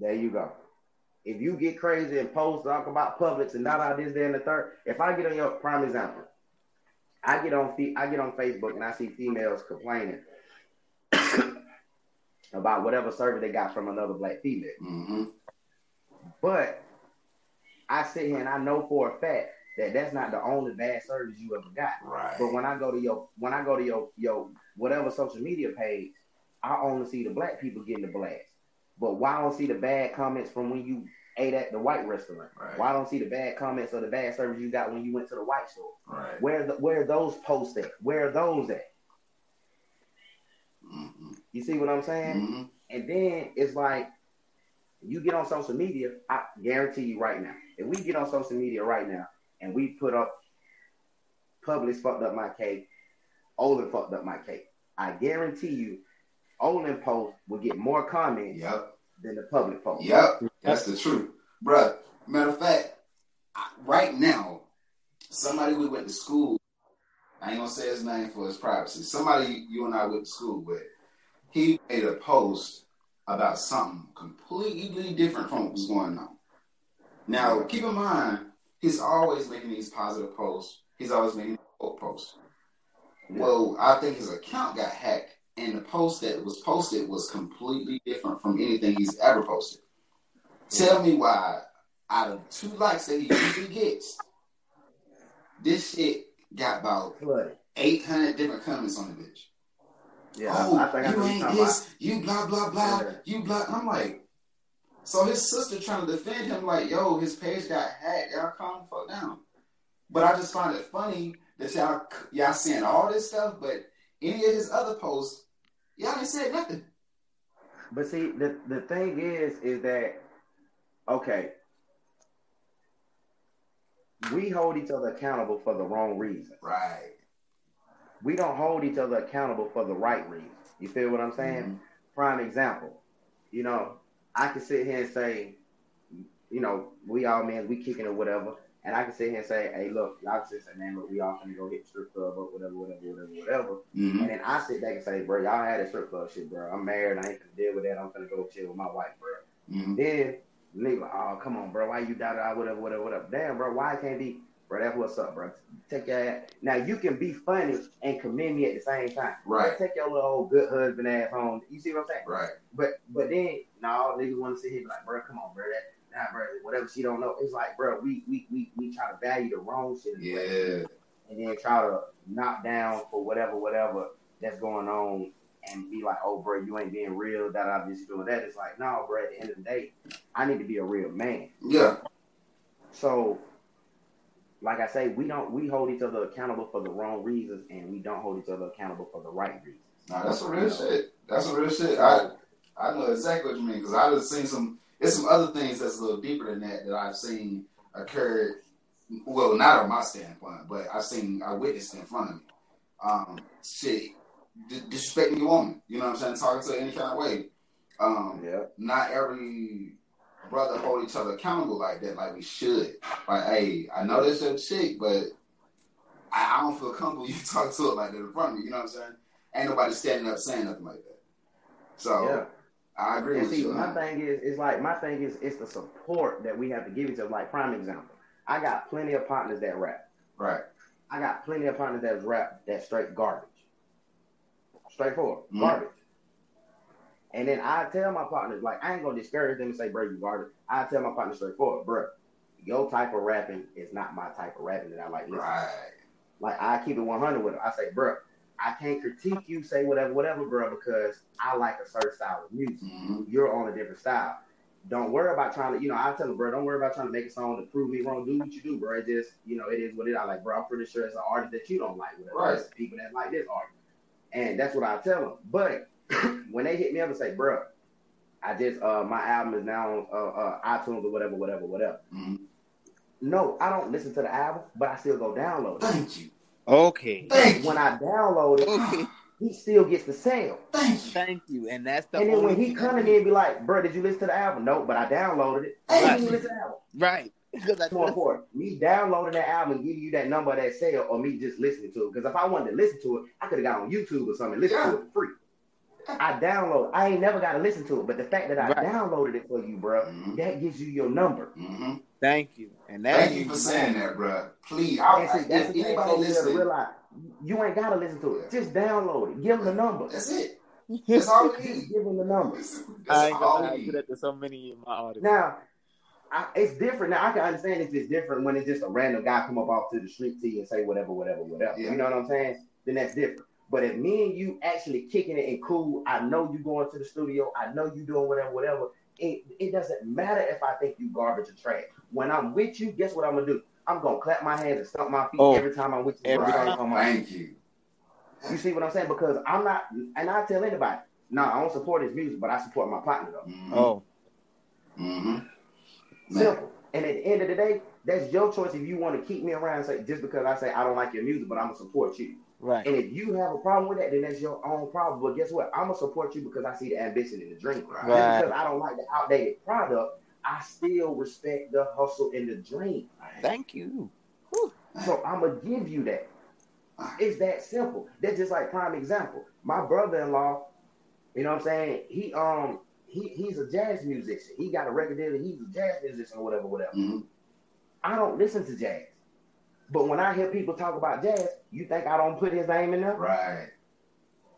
There you go. If you get crazy and post talk about Publix and not this, that, and the third, if I get on your prime example, I get on Facebook and I see females complaining about whatever service they got from another black female. Mm-hmm. But I sit here and I know for a fact that that's not the only bad service you ever got. Right. But when I go to your whatever social media page, I only see the black people getting the blast. But why don't see the bad comments from when you ate at the white restaurant? Right. Why don't see the bad comments or the bad service you got when you went to the white store? Right. Where are those posts at? Where are those at? Mm-hmm. You see what I'm saying? Mm-hmm. And then it's like, you get on social media, I guarantee you right now, if we get on social media right now and we put up Publix fucked up my cake, Olin fucked up my cake, I guarantee you Olin post will get more comments than the public post. Yep, that's the truth, bruh. Matter of fact, right now, somebody we went to school, I ain't gonna say his name for his privacy, somebody you and I went to school with, he made a post about something completely different from what was going on. Now, keep in mind, he's always making these positive posts. He's always making quote posts. Yeah. Well, I think his account got hacked. And the post that was posted was completely different from anything he's ever posted. Tell me why, out of 2 likes that he usually gets, this shit got about 800 different comments on the bitch. Yeah, oh, I you ain't this, you blah, blah, blah, you blah. I'm like, so his sister trying to defend him like, yo, his page got hacked. Y'all calm the fuck down. But I just find it funny that y'all saying all this stuff, but any of his other posts, y'all ain't said nothing. But see, the thing is that, okay, we hold each other accountable for the wrong reason. Right. We don't hold each other accountable for the right reason. You feel what I'm saying? Mm-hmm. Prime example. You know, I can sit here and say, you know, we all men, we kicking or whatever. And I can sit here and say, hey, look, y'all can say, man, look, we all finna go hit the strip club or whatever. Mm-hmm. And then I sit back and say, bro, y'all had a strip club shit, bro. I'm married. I ain't gonna deal with that. I'm finna go chill with my wife, bro. Mm-hmm. Then, nigga, like, oh, come on, bro. Why you da-da-da, whatever. Damn, bro, why I can't be? Bro, that's what's up, bro. Take your ass. Now, you can be funny and commend me at the same time. Right. Take your little old good husband ass home. You see what I'm saying? Right. But then, no, niggas want to sit here and be like, bro, come on, bro, that. Nah, bro, whatever she don't know, it's like, bro, we try to value the wrong shit, and then try to knock down for whatever that's going on, and be like, oh, bro, you ain't being real. That I'm just doing that. It's like, no, bro. At the end of the day, I need to be a real man. Yeah. So, like I say, we hold each other accountable for the wrong reasons, and we don't hold each other accountable for the right reasons. Nah, that's a real shit. That's a real shit. I know exactly what you mean because I just seen some. There's some other things that's a little deeper than that I've seen occur, well, not on my standpoint, but I witnessed in front of me. Disrespecting your woman, you know what I'm saying? Talking to her any kind of way. Not every brother hold each other accountable like that, like we should. Like, hey, I know that's your chick, but I don't feel comfortable you talk to her like that in front of me, you know what I'm saying? Ain't nobody standing up saying nothing like that. So. Yeah. I agree with you. My thing is, it's the support that we have to give each other. Like, prime example, I got plenty of partners that rap. Right. I got plenty of partners that rap that straight garbage. Straightforward, garbage. And then I tell my partners, like, I ain't gonna discourage them and say, bro, you garbage. I tell my partners straightforward, bro, your type of rapping is not my type of rapping that I like listening. Right. Like, I keep it 100 with them. I say, bro, I can't critique you, say whatever, bro, because I like a certain style of music. Mm-hmm. You're on a different style. Don't worry about trying to, I tell them, bro, don't worry about trying to make a song to prove me wrong. Do what you do, bro. It just, it is what it is. I'm like, bro, I'm pretty sure it's an artist that you don't like. Whatever. Right. It's people that like this artist. And that's what I tell them. But when they hit me up and say, bro, I just, my album is now on iTunes or whatever. Mm-hmm. No, I don't listen to the album, but I still go download it. Thank you. Okay. Thank when you. I download it, okay. He still gets the sale. Thank you. And that's the. And then when he come in and be like, bro, did you listen to the album? No, but I downloaded it. Right. I didn't listen to the album. Right. It's more important. Me downloading that album and giving you that number of that sale or me just listening to it. Because if I wanted to listen to it, I could have got on YouTube or something and listened to it for free. I download. I ain't never got to listen to it, but the fact that I downloaded it for you, bro, that gives you your number. Mm-hmm. Thank you, and thank you for saying that, bro. Please, if anybody listening, realize you ain't gotta listen to it. Just download it. Give them the number. That's it. That's all we need. Give them the number. I ain't gonna do that to so many of my audience. Now, it's different. Now I can understand it's just different when it's just a random guy come up off to the street to you and say whatever. Yeah. You know what I'm saying? Then that's different. But if me and you actually kicking it and cool, I know you going to the studio, I know you doing whatever, it doesn't matter if I think you garbage or trash. When I'm with you, guess what I'm going to do? I'm going to clap my hands and stomp my feet every time I'm with you. Every time I'm with you. You see what I'm saying? Because I'm not, and I tell anybody, I don't support his music, but I support my partner, though. Mm-hmm. Oh. Mm-hmm. Simple. And at the end of the day, that's your choice if you want to keep me around and say, just because I say I don't like your music, but I'm going to support you. Right. And if you have a problem with that, then that's your own problem. But guess what? I'm going to support you because I see the ambition in the dream. Right? Right. Because I don't like the outdated product, I still respect the hustle and the dream. Right? Thank you. Whew. So I'm going to give you that. It's that simple. That's just like prime example. My brother-in-law, you know what I'm saying? He's a jazz musician. He got a record deal and he's a jazz musician or whatever. Mm-hmm. I don't listen to jazz. But when I hear people talk about jazz, you think I don't put his name in there? Right.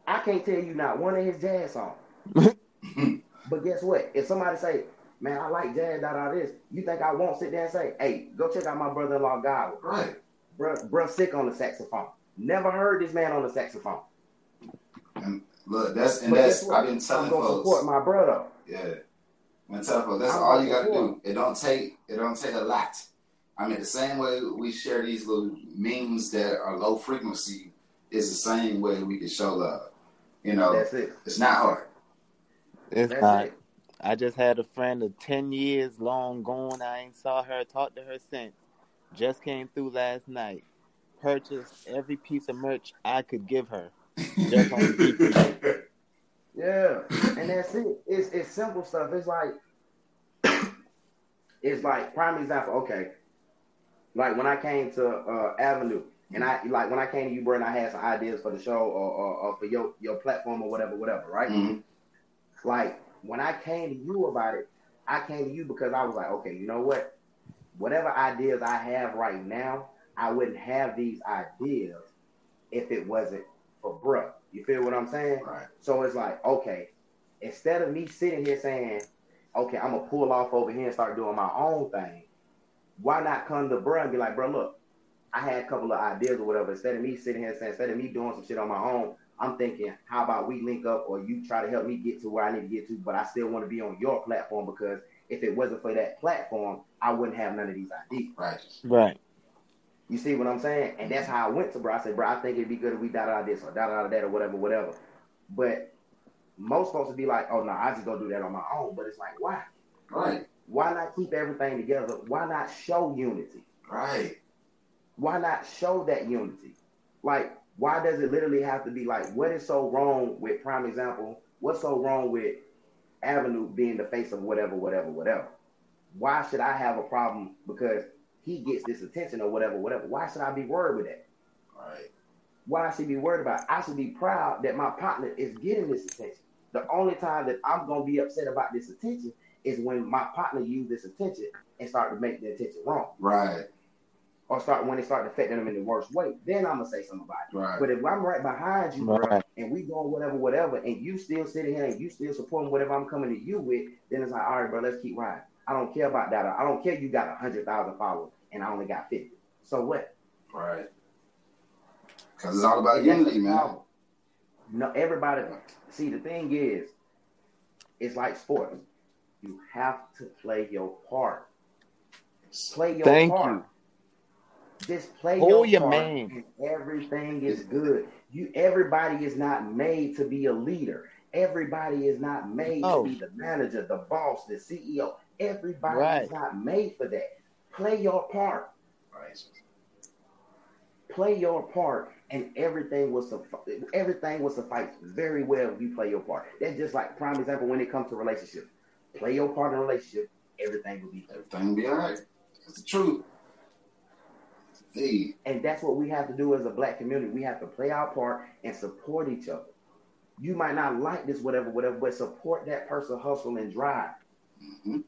I can't tell you not one of his jazz songs. But guess what? If somebody say, man, I like jazz, this, you think I won't sit there and say, hey, go check out my brother-in-law, God. Right. Bruh sick on the saxophone. Never heard this man on the saxophone. And look, that's I've been telling folks. I'm going to support my brother. Yeah. I'm telling folks, that's all you got to do. It don't take a lot. I mean, the same way we share these little memes that are low frequency is the same way we can show love. That's it. It's not hard. It's not. I just had a friend of 10 years long gone. I ain't saw her, talked to her since. Just came through last night. Purchased every piece of merch I could give her. Just on the yeah. And that's it. It's simple stuff. It's like prime example. Okay. Like when I came to Avenue, and when I came to you, bro, and I had some ideas for the show or for your platform or whatever, right? Mm-hmm. Like when I came to you about it, I came to you because I was like, okay, you know what? Whatever ideas I have right now, I wouldn't have these ideas if it wasn't for bruh. You feel what I'm saying? Right. So it's like, okay, instead of me sitting here saying, okay, I'm gonna pull off over here and start doing my own thing. Why not come to bruh and be like, bruh, look, I had a couple of ideas or whatever. Instead of me sitting here saying, instead of me doing some shit on my own, I'm thinking, how about we link up or you try to help me get to where I need to get to, but I still want to be on your platform because if it wasn't for that platform, I wouldn't have none of these ideas. Right. You see what I'm saying? And that's how I went to bruh. I said, bruh, I think it'd be good if we dot this or dot that or whatever. But most folks would be like, oh, no, I just go do that on my own. But it's like, why? Right. Why not keep everything together? Why not show unity? Right. Why not show that unity? Like, why does it literally have to be like, what is so wrong with, prime example, what's so wrong with Avenue being the face of whatever? Why should I have a problem because he gets this attention or whatever? Why should I be worried with that? Right. Why should I be worried about it? I should be proud that my partner is getting this attention. The only time that I'm going to be upset about this attention is when my partner used this attention and started to make the attention wrong. Right. Or start when it started affecting them in the worst way. Then I'm going to say something about it. Right. But if I'm right behind you, bro, right, and we going whatever, and you still sitting here and you still supporting whatever I'm coming to you with, then it's like, all right, bro, let's keep riding. I don't care about that. I don't care you got 100,000 followers and I only got 50. So what? Right. Because it's all about unity, man. No, everybody. See, the thing is, it's like sports. You have to play your part. Play your part. Just play your part, man. And everything is good. Everybody is not made to be a leader. Everybody is not made to be the manager, the boss, the CEO. Everybody is not made for that. Play your part. Right. Play your part, and everything will suffice very well if you play your part. That's just like prime example when it comes to relationships. Play your part in a relationship, everything will be all right. That's the truth. See. And that's what we have to do as a black community. We have to play our part and support each other. You might not like this, whatever, but support that person, hustle and drive. Mm-hmm.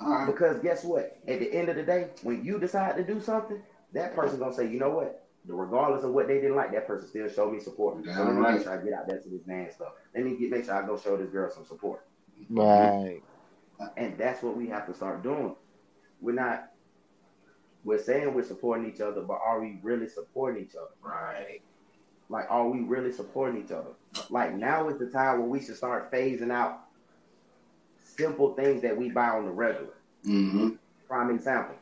All right. Because guess what? At the end of the day, when you decide to do something, that person's gonna say, you know what? Regardless of what they didn't like, that person still showed me support. So let me make sure I get out there to this man stuff. Let me make sure I go show this girl some support. Right. And that's what we have to start doing. We're saying we're supporting each other, but are we really supporting each other? Right. Like, are we really supporting each other? Like, now is the time where we should start phasing out simple things that we buy on the regular. Mm-hmm. Prime example.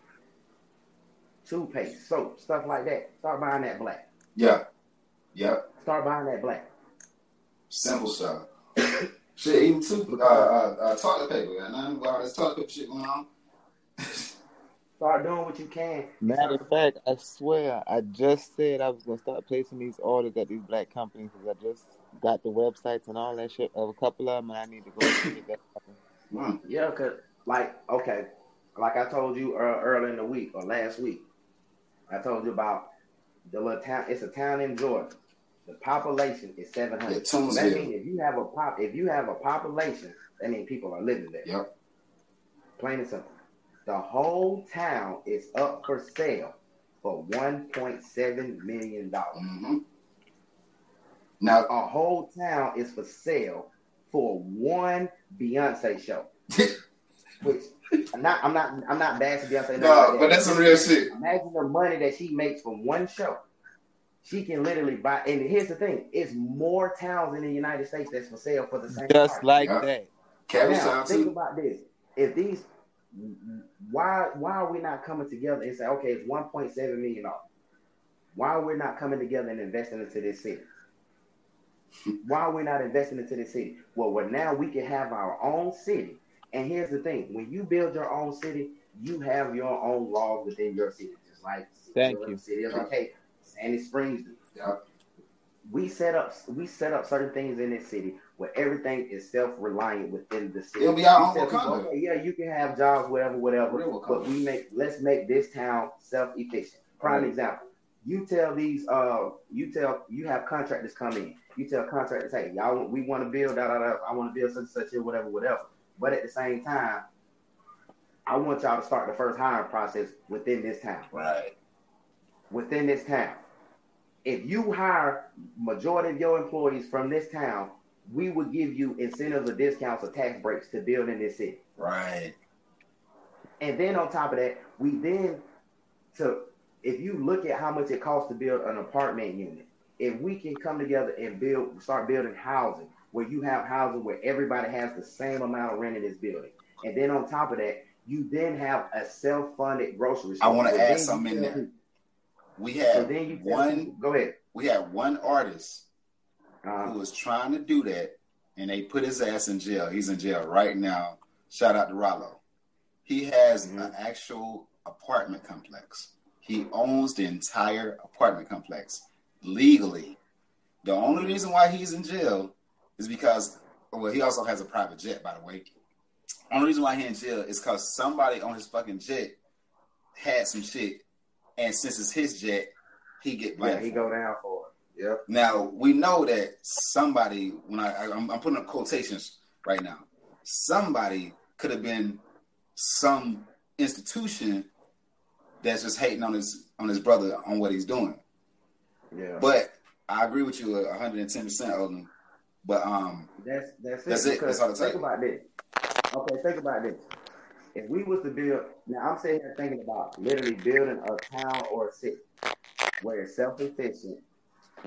Toothpaste, soap, stuff like that. Start buying that black. Yeah. Yeah. Start buying that black. Simple stuff. Shit, even toilet paper. Got nothing about this toilet paper shit going on. Start doing what you can. Matter of fact, I swear, I just said I was going to start placing these orders at these black companies because I just got the websites and all that shit of a couple of them, and I need to go get that. Yeah, because, like I told you earlier in the week or last week, I told you about the little town. It's a town in Georgia. The population is 700. So that means if you have a population, that means people are living there. Yep. Plain and simple. The whole town is up for sale for $1.7 million. Mm-hmm. Now a whole town is for sale for one Beyonce show. Which I'm not bashing Beyonce. No, but that's some real shit. Imagine the money that she makes from one show. She can literally buy. And here's the thing: it's more towns in the United States that's for sale for the same. Just like that. Now, think about this: if these, why are we not coming together and say, okay, it's $1.7 million? Why are we not coming together and investing into this city? Why are we not investing into this city? Well, now we can have our own city. And here's the thing: when you build your own city, you have your own laws within your city, just like city of Arcadia, Sandy Springs. Yeah. We set up certain things in this city where everything is self-reliant within the city. It'll be our own Wakanda. Okay, yeah, you can have jobs, whatever. But let's make this town self-efficient. Prime example: you have contractors come in. You tell contractors, hey, y'all, we want to build I want to build such and such here, whatever. But at the same time, I want y'all to start the first hiring process within this town. Right. Within this town. If you hire majority of your employees from this town, we will give you incentives or discounts or tax breaks to build in this city. Right. And then on top of that, if you look at how much it costs to build an apartment unit, if we can come together and start building housing, where you have housing where everybody has the same amount of rent in this building. And then on top of that, you then have a self-funded grocery store. I want to add something in there. We had one artist who was trying to do that, and they put his ass in jail. He's in jail right now. Shout out to Rollo. He has an actual apartment complex. He owns the entire apartment complex legally. The only reason why he's in jail is because, well, he also has a private jet, by the way. Only reason why he in jail is because somebody on his fucking jet had some shit, and since it's his jet, he get blamed. Yeah, he go down for it. Yep. Now, we know that somebody, when I'm putting up quotations right now, somebody could have been some institution that's just hating on his brother on what he's doing. Yeah. But I agree with you 110%, Odin. But that's it. That's all the time. Think about this. Okay, think about this. If we was to build, now I'm sitting here thinking about literally building a town or a city where it's self-efficient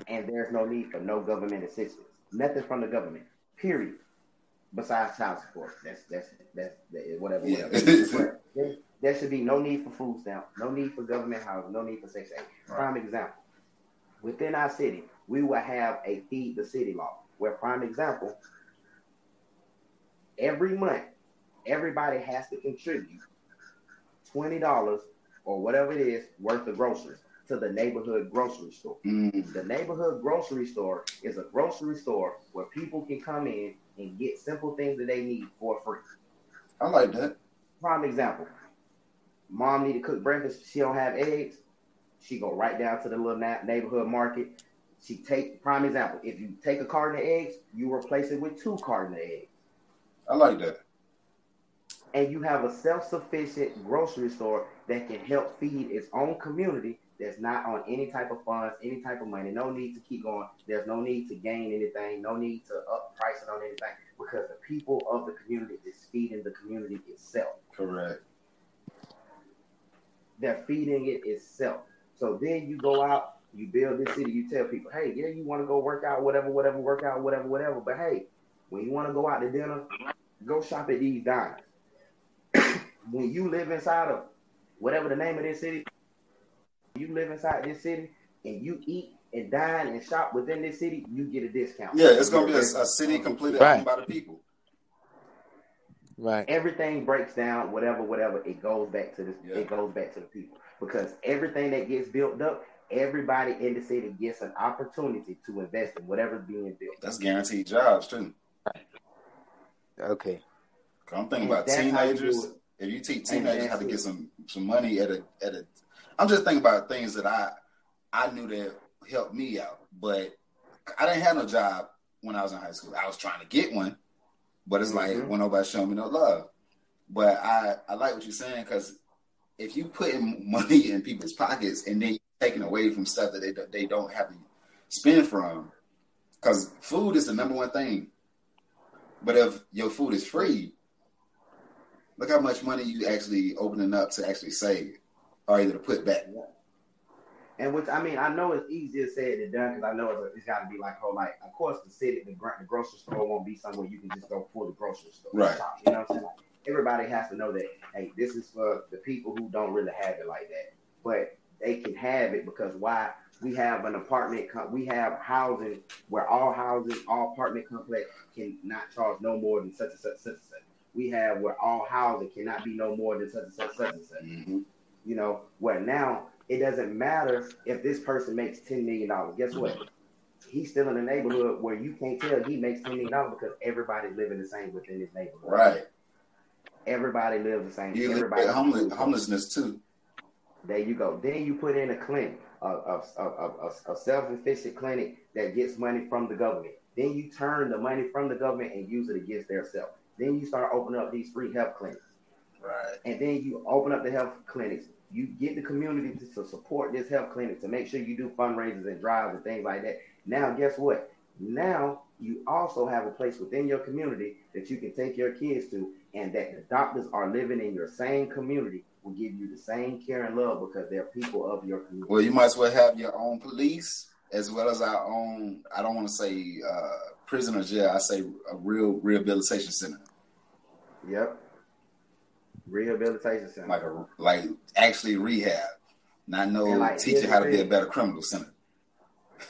and there's no need for no government assistance, nothing from the government, period. Besides child support, that's whatever. Yeah. Whatever. There should be no need for food stamps, no need for government housing, no need for sex aid. Prime example: within our city, we will have a feed the city law. Where, prime example, every month, everybody has to contribute $20 or whatever it is worth of groceries to the neighborhood grocery store. Mm. The neighborhood grocery store is a grocery store where people can come in and get simple things that they need for free. I like that. Prime example, mom need to cook breakfast. She don't have eggs. She go right down to the little neighborhood market. She take, prime example, if you take a carton of eggs, you replace it with 2 cartons of eggs. I like that. And you have a self-sufficient grocery store that can help feed its own community that's not on any type of funds, any type of money. No need to keep going. There's no need to gain anything. No need to up pricing on anything because the people of the community is feeding the community itself. Correct. They're feeding it itself. So then you go out, you build this city, you tell people, hey, yeah, you want to go work out, whatever, but hey, when you want to go out to dinner, go shop at these diners. When you live inside of whatever the name of this city, you live inside this city and you eat and dine and shop within this city, you get a discount. Yeah, it's going to be a city completely owned by the people. Right. Everything breaks down, whatever, it goes back to this. Yeah. It goes back to the people because everything that gets built up, everybody in the city gets an opportunity to invest in whatever's being built. That's guaranteed jobs, too. Right. Okay. I'm thinking about teenagers. If you teach teenagers how to get some money at a, I'm just thinking about things that I knew that helped me out, but I didn't have no job when I was in high school. I was trying to get one, but it's like when nobody showed me no love. But I like what you're saying because if you put money in people's pockets and then taken away from stuff that they don't have to spend from, because food is the number one thing. But if your food is free, look how much money you actually opening up to actually save or either to put back. And which I mean, I know it's easier said than done because I know it's got to be like whole life. Of course, the city, the grocery store won't be somewhere you can just go pull the grocery store. Right. You know what I'm saying? Like, everybody has to know that. Hey, this is for the people who don't really have it like that, but they can have it because why? We have an apartment, we have housing where all houses, all apartment complex cannot charge no more than such and such and such and such. We have where all housing cannot be no more than such and such and such and such. Mm-hmm. You know, where now it doesn't matter if this person makes $10 million. Guess what? He's still in a neighborhood where you can't tell he makes $10 million because everybody's living the same within his neighborhood. Right. Everybody lives the same. You everybody homelessness too. There you go. Then you put in a clinic, a self-efficient clinic that gets money from the government. Then you turn the money from the government and use it against themselves. Then you start opening up these free health clinics. Right. And then you open up the health clinics. You get the community to support this health clinic to make sure you do fundraisers and drives and things like that. Now, guess what? Now you also have a place within your community that you can take your kids to and that the doctors are living in your same community will give you the same care and love because they're people of your community. Well, you might as well have your own police as well as our own, I don't want to say prison or jail, I say a real rehabilitation center. Yep. Rehabilitation center. Like actually rehab. Not no like teach you how to be a better criminal center.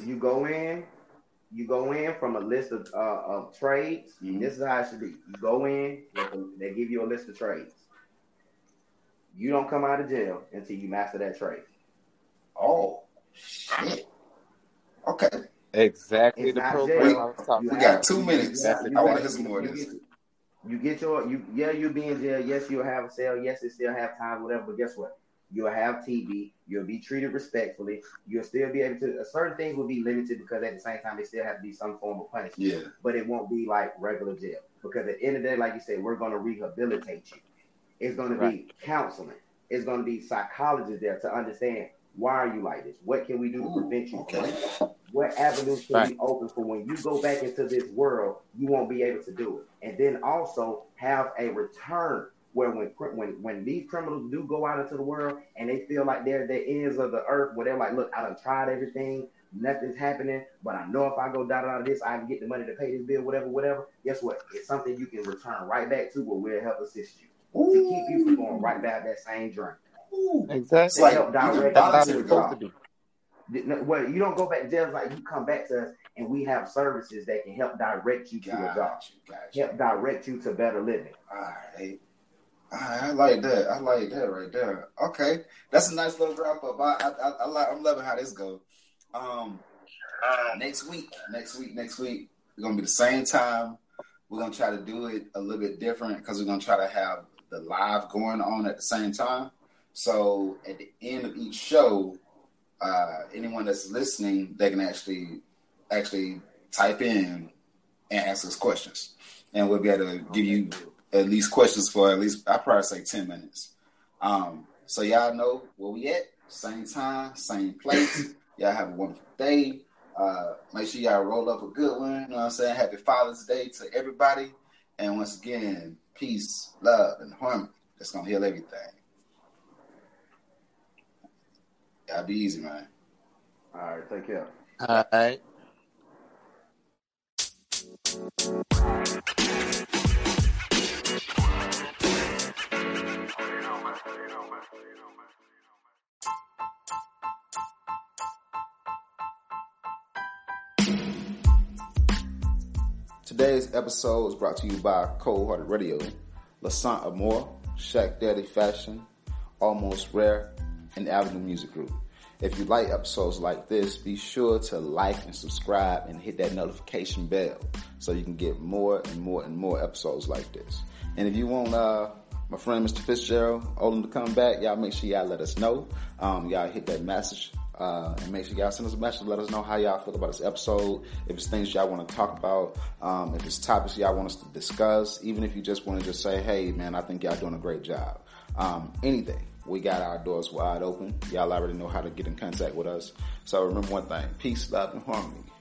You go in from a list of trades. Mm-hmm. This is how it should be. You go in, they give you a list of trades. You don't come out of jail until you master that trade. Oh, shit. Okay. Exactly the program. We got 2 minutes. I want to hear some more of this. You get you'll be in jail. Yes, you'll have a cell. Yes, it still have time, whatever. But guess what? You'll have TV. You'll be treated respectfully. You'll still be able to. Certain things will be limited because at the same time, they still have to be some form of punishment. Yeah. But it won't be like regular jail because at the end of the day, like you said, we're going to rehabilitate you. It's going to be counseling. It's going to be psychologists there to understand why are you like this? What can we do to prevent you from? What avenues can be open for when you go back into this world, you won't be able to do it. And then also have a return where when these criminals do go out into the world and they feel like they're the ends of the earth, where they're like, look, I done tried everything, nothing's happening, but I know if I go down out of this, I can get the money to pay this bill, whatever. Guess what? It's something you can return right back to where we'll help assist you to keep you from going right back that same journey. Exactly. It's like help direct that's how it's supposed to be. Well, you don't go back to jail. It's like you come back to us and we have services that can help direct you to a job, help direct you to better living. All right, I like that. I like that right there. Okay, that's a nice little wrap up. I'm loving how this goes. Next week, we're gonna be the same time. We're gonna try to do it a little bit different because we're gonna try to have the live going on at the same time. So at the end of each show. Anyone that's listening, they can actually type in and ask us questions, and we'll be able to give you at least questions for at least I probably say 10 minutes. So y'all know where we at, same time, same place. Y'all have a wonderful day. Make sure y'all roll up a good one. You know what I'm saying? Happy Father's Day to everybody, and once again, peace, love, and harmony. That's gonna heal everything. Y'all be easy, man. All right, take care. All right. Today's episode is brought to you by Cold Hearted Radio, Lassant Amore, Shaq Daddy Fashion, Almost Rare, and Avenue Music Group. If you like episodes like this, be sure to like and subscribe and hit that notification bell so you can get more and more episodes like this. And if you want my friend Mr. Fitzgerald Olin to come back, y'all make sure y'all let us know. Y'all hit that message and make sure y'all send us a message. Let us know how y'all feel about this episode. If it's things y'all want to talk about, if it's topics y'all want us to discuss, even if you just want to just say, hey man, I think y'all doing a great job. Anything. We got our doors wide open. Y'all already know how to get in contact with us. So remember one thing, peace, love, and harmony.